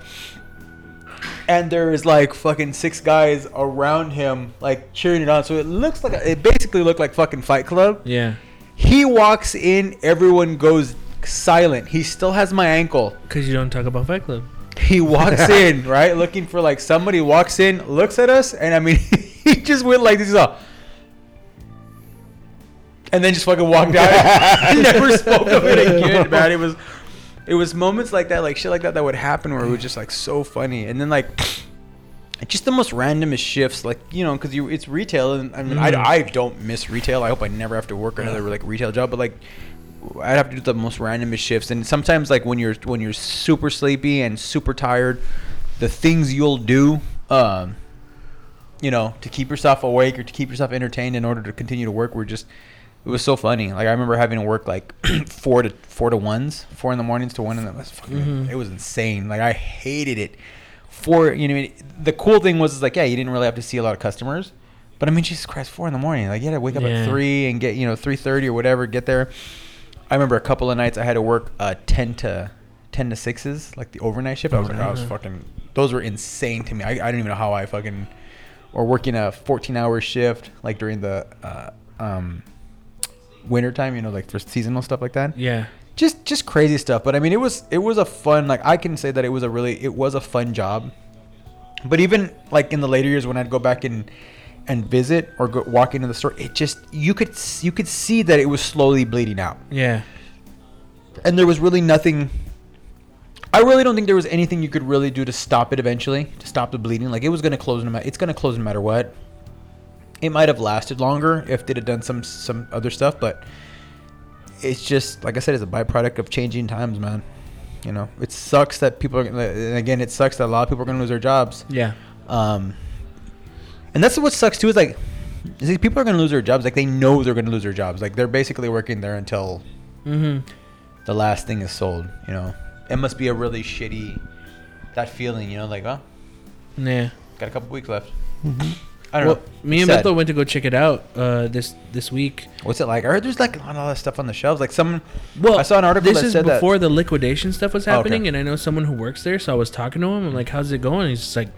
And there is like fucking six guys around him, like cheering it on. So it basically looked like fucking Fight Club. Yeah. He walks in, everyone goes silent. He still has my ankle. Because you don't talk about Fight Club. He walks in, right? Looking for like somebody walks in, looks at us, and I mean, he just went like this. He's all. And then just fucking walked out. I never spoke of it again, man. It was moments like that, like shit like that would happen where it was just like so funny. And then like just the most randomest shifts, like, you know, because it's retail, and I mean, I don't miss retail. I hope I never have to work another like retail job, but like I'd have to do the most randomest shifts. And sometimes like when you're super sleepy and super tired, the things you'll do, you know, to keep yourself awake or to keep yourself entertained in order to continue to work, it was so funny. Like I remember having to work like 4 to 1s, 4 in the mornings to 1 in the. It was insane. Like I hated it. You know, I mean, the cool thing was like, yeah, you didn't really have to see a lot of customers, but I mean, Jesus Christ, 4 in the morning. Like you had to wake up at 3 and get, you know, 3:30 or whatever, get there. I remember a couple of nights I had to work 10 to 6s, like the overnight shift. I was like, I was fucking. Those were insane to me. I don't even know how I fucking or working a 14-hour shift like during the winter time, you know, like for seasonal stuff like that. Yeah. Just crazy stuff. But I mean, it was a fun, like I can say that it was a fun job. But even like in the later years when I'd go back and visit or go walk into the store, it just, you could see that it was slowly bleeding out. Yeah. And there was really nothing. I really don't think there was anything you could really do to stop it eventually, to stop the bleeding. Like, it was going to close no matter. It's going to close no matter what. It might have lasted longer if they'd have done some other stuff, but it's just, like I said, it's a byproduct of changing times, man. You know, it sucks that people are, and again, it sucks that a lot of people are going to lose their jobs. Yeah. And that's what sucks too, is people are going to lose their jobs. Like, they know they're going to lose their jobs. Like, they're basically working there until the last thing is sold, you know. It must be a really shitty, that feeling, you know, like, oh, yeah, got a couple weeks left. I don't know. Me and Beto went to go check it out this week. What's it like? I heard there's like a lot of stuff on the shelves. Like someone, I saw an article that said that. This is before the liquidation stuff was happening, and I know someone who works there, so I was talking to him. I'm like, how's it going? He's just like,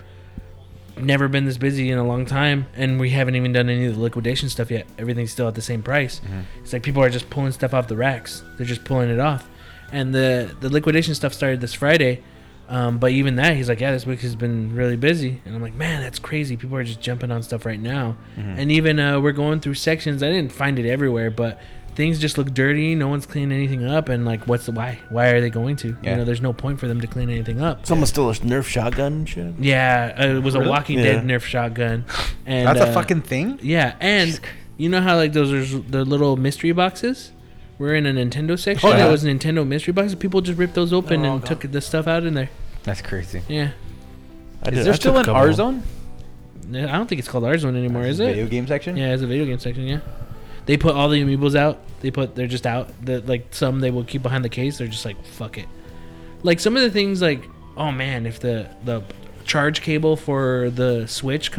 never been this busy in a long time, and we haven't even done any of the liquidation stuff yet. Everything's still at the same price. It's like people are just pulling stuff off the racks. They're just pulling it off. And the liquidation stuff started this Friday. But even that, he's like, yeah, this week has been really busy. And I'm like, man, that's crazy. People are just jumping on stuff right now. And even we're going through sections. I didn't find it everywhere, but things just look dirty. No one's cleaning anything up. And like, what's the why? Why are they going to? Yeah. You know, there's no point for them to clean anything up. Someone stole a Nerf shotgun and shit. Yeah, it was a Walking Dead Nerf shotgun. And that's a fucking thing? Yeah, and you know how like those are the little mystery boxes? We're in a Nintendo section. That was Nintendo mystery boxes. People just ripped those open and took the stuff out in there. That's crazy. Yeah. Is there still an R Zone? I don't think it's called R Zone anymore, is it? Video game section? Yeah, it's a video game section, yeah. They put all the amiibos out. They're just out. Like some they will keep behind the case. They're just like, fuck it. Like some of the things like, oh man, if the charge cable for the Switch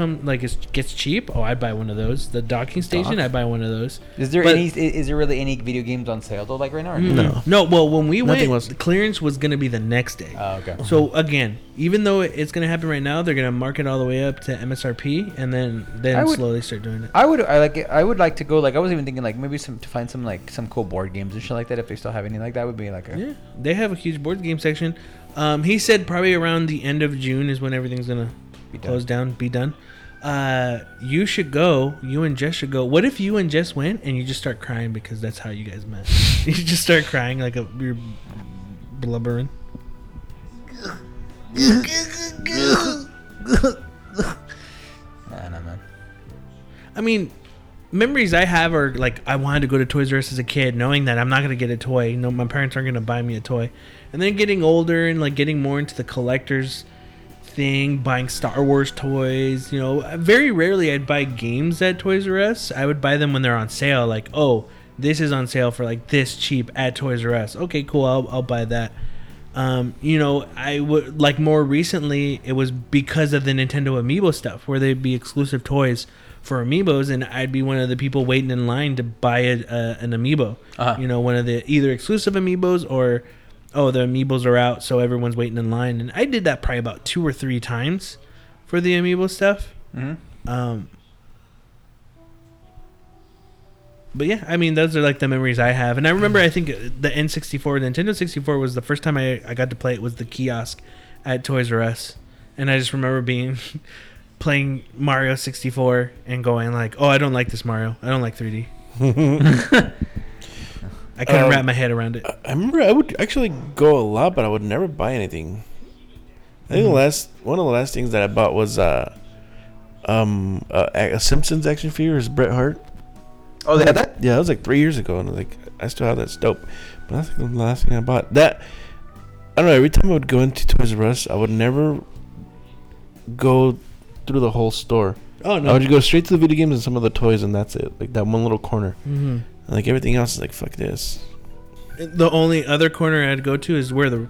gets cheap, I'd buy one of those. The docking station, I'd buy one of those. Is there really any video games on sale though, like right now? No. Well, when we went, the clearance was going to be the next day. Oh, okay. So again, even though it's going to happen right now, they're going to mark it all the way up to MSRP, and then slowly start doing it. I would like to go. Like I was even thinking, like maybe to find some cool board games and shit like that. If they still have any like that, would be like they have a huge board game section. He said probably around the end of June is when everything's gonna be done. You should go. You and Jess should go. What if you and Jess went and you just start crying because that's how you guys met? You just start crying you're blubbering. Nah, man. I mean, memories I have are like I wanted to go to Toys R Us as a kid, knowing that I'm not gonna get a toy. No, my parents aren't gonna buy me a toy. And then getting older and like getting more into the collector's thing, buying Star Wars toys, you know, very rarely I'd buy games at Toys R Us. I would buy them when they're on sale, like, oh, this is on sale for like this cheap at Toys R Us. Okay, cool, I'll buy that. You know, I would like more recently it was because of the Nintendo Amiibo stuff where they'd be exclusive toys for Amiibos, and I'd be one of the people waiting in line to buy an Amiibo. You know, one of the either exclusive Amiibos or the Amiibos are out, so everyone's waiting in line. And I did that probably about 2 or 3 times for the Amiibo stuff. But yeah, I mean, those are like the memories I have. And I remember, I think the N64, Nintendo 64 was the first time I got to play it was the kiosk at Toys R Us. And I just remember playing Mario 64 and going like, oh, I don't like this Mario. I don't like 3D. I couldn't wrap my head around it. I remember I would actually go a lot, but I would never buy anything. I think one of the last things that I bought was a Simpsons action figure is Bret Hart. Oh, they had that? Yeah, that was like 3 years ago, and I still have that. It's dope. But that's the last thing I bought. That I don't know. Every time I would go into Toys R Us, I would never go through the whole store. Oh no! I would just go straight to the video games and some of the toys, and that's it. Like that one little corner. Like everything else is like fuck this. The only other corner I'd go to is where the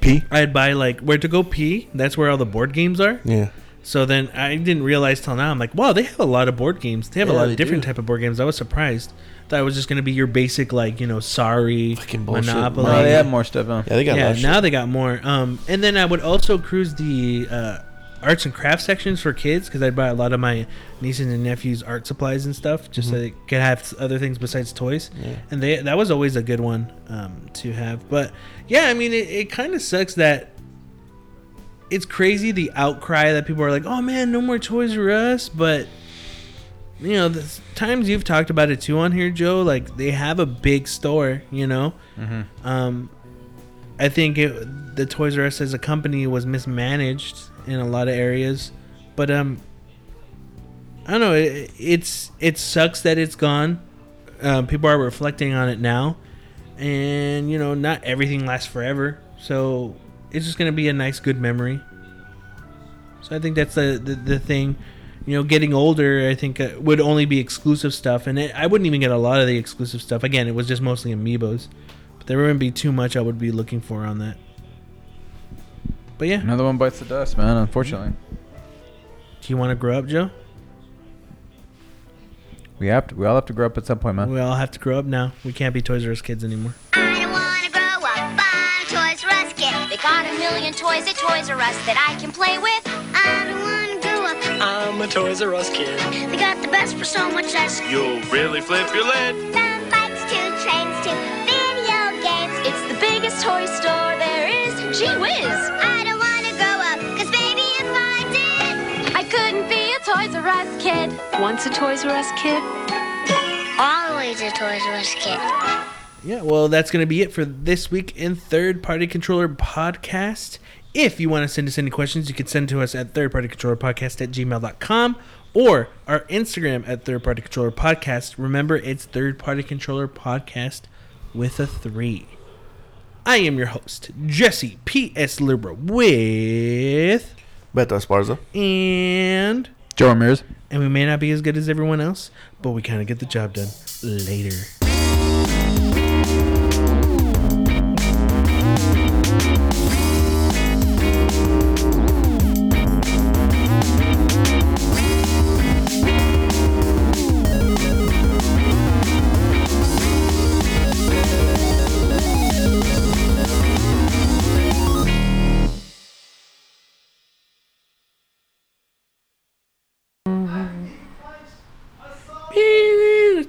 pee. I'd buy like where to go pee. That's where all the board games are. Yeah. So then I didn't realize till now. I'm like, wow, they have a lot of board games. They have a lot of different type of board games. I was surprised. Thought it was just gonna be your basic like you know Sorry, fucking bullshit. Monopoly. No, they have more stuff. Huh? Yeah, they got. Yeah, now they got more. And then I would also cruise the arts and crafts sections for kids, because I buy a lot of my nieces and nephews art supplies and stuff, just so they could have other things besides toys. Yeah. And that was always a good one to have. But yeah, I mean, it kind of sucks that it's crazy the outcry that people are like, oh man, no more Toys R Us. But you know, the times you've talked about it too on here, Joe, like they have a big store, you know. I think the Toys R Us as a company was mismanaged in a lot of areas, but I don't know. It sucks that it's gone. People are reflecting on it now, and you know, not everything lasts forever. So it's just gonna be a nice, good memory. So I think that's the thing. You know, getting older, I think would only be exclusive stuff, and I wouldn't even get a lot of the exclusive stuff. Again, it was just mostly amiibos. There wouldn't be too much I would be looking for on that. But yeah. Another one bites the dust, man, unfortunately. Do you want to grow up, Joe? We all have to grow up at some point, man. We all have to grow up now. We can't be Toys R Us kids anymore. I want to grow up. I'm a Toys R Us kid. They got a million toys at Toys R Us that I can play with. I don't want to grow up. I'm a Toys R Us kid. They got the best for so much less. You'll really flip your lid. Some bikes, two trains, two... toy store there is. Gee whiz. I don't want to grow up, because baby, if I did, I couldn't be a Toys R Us kid. Once a Toys R Us kid, always a Toys R Us kid. Yeah, well, that's going to be it for this week in Third Party Controller Podcast. If you want to send us any questions, you can send to us at thirdpartycontrollerpodcast@gmail.com or our Instagram at Third Party Controller Podcast. Remember, it's Third Party Controller Podcast with a 3. I am your host, Jesse P.S. Lira, with Beto Esparza and Jormers. And we may not be as good as everyone else, but we kind of get the job done. Later.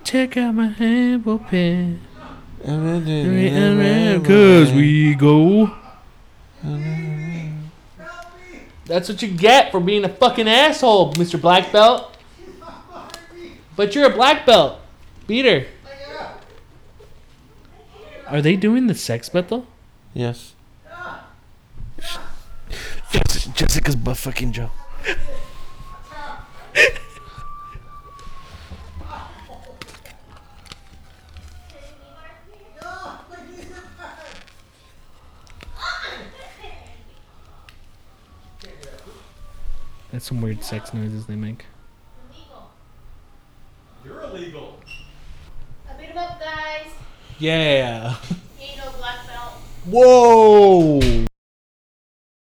Check out my handball pen. Cause we go. That's what you get for being a fucking asshole, Mr. Black Belt. But you're a black belt. Beater. Are they doing the sex battle? Yes. Jessica's butt fucking Joe. That's some weird sex noises they make. Illegal. You're illegal. I beat him up, guys. Yeah. Ain't no black belt. Whoa.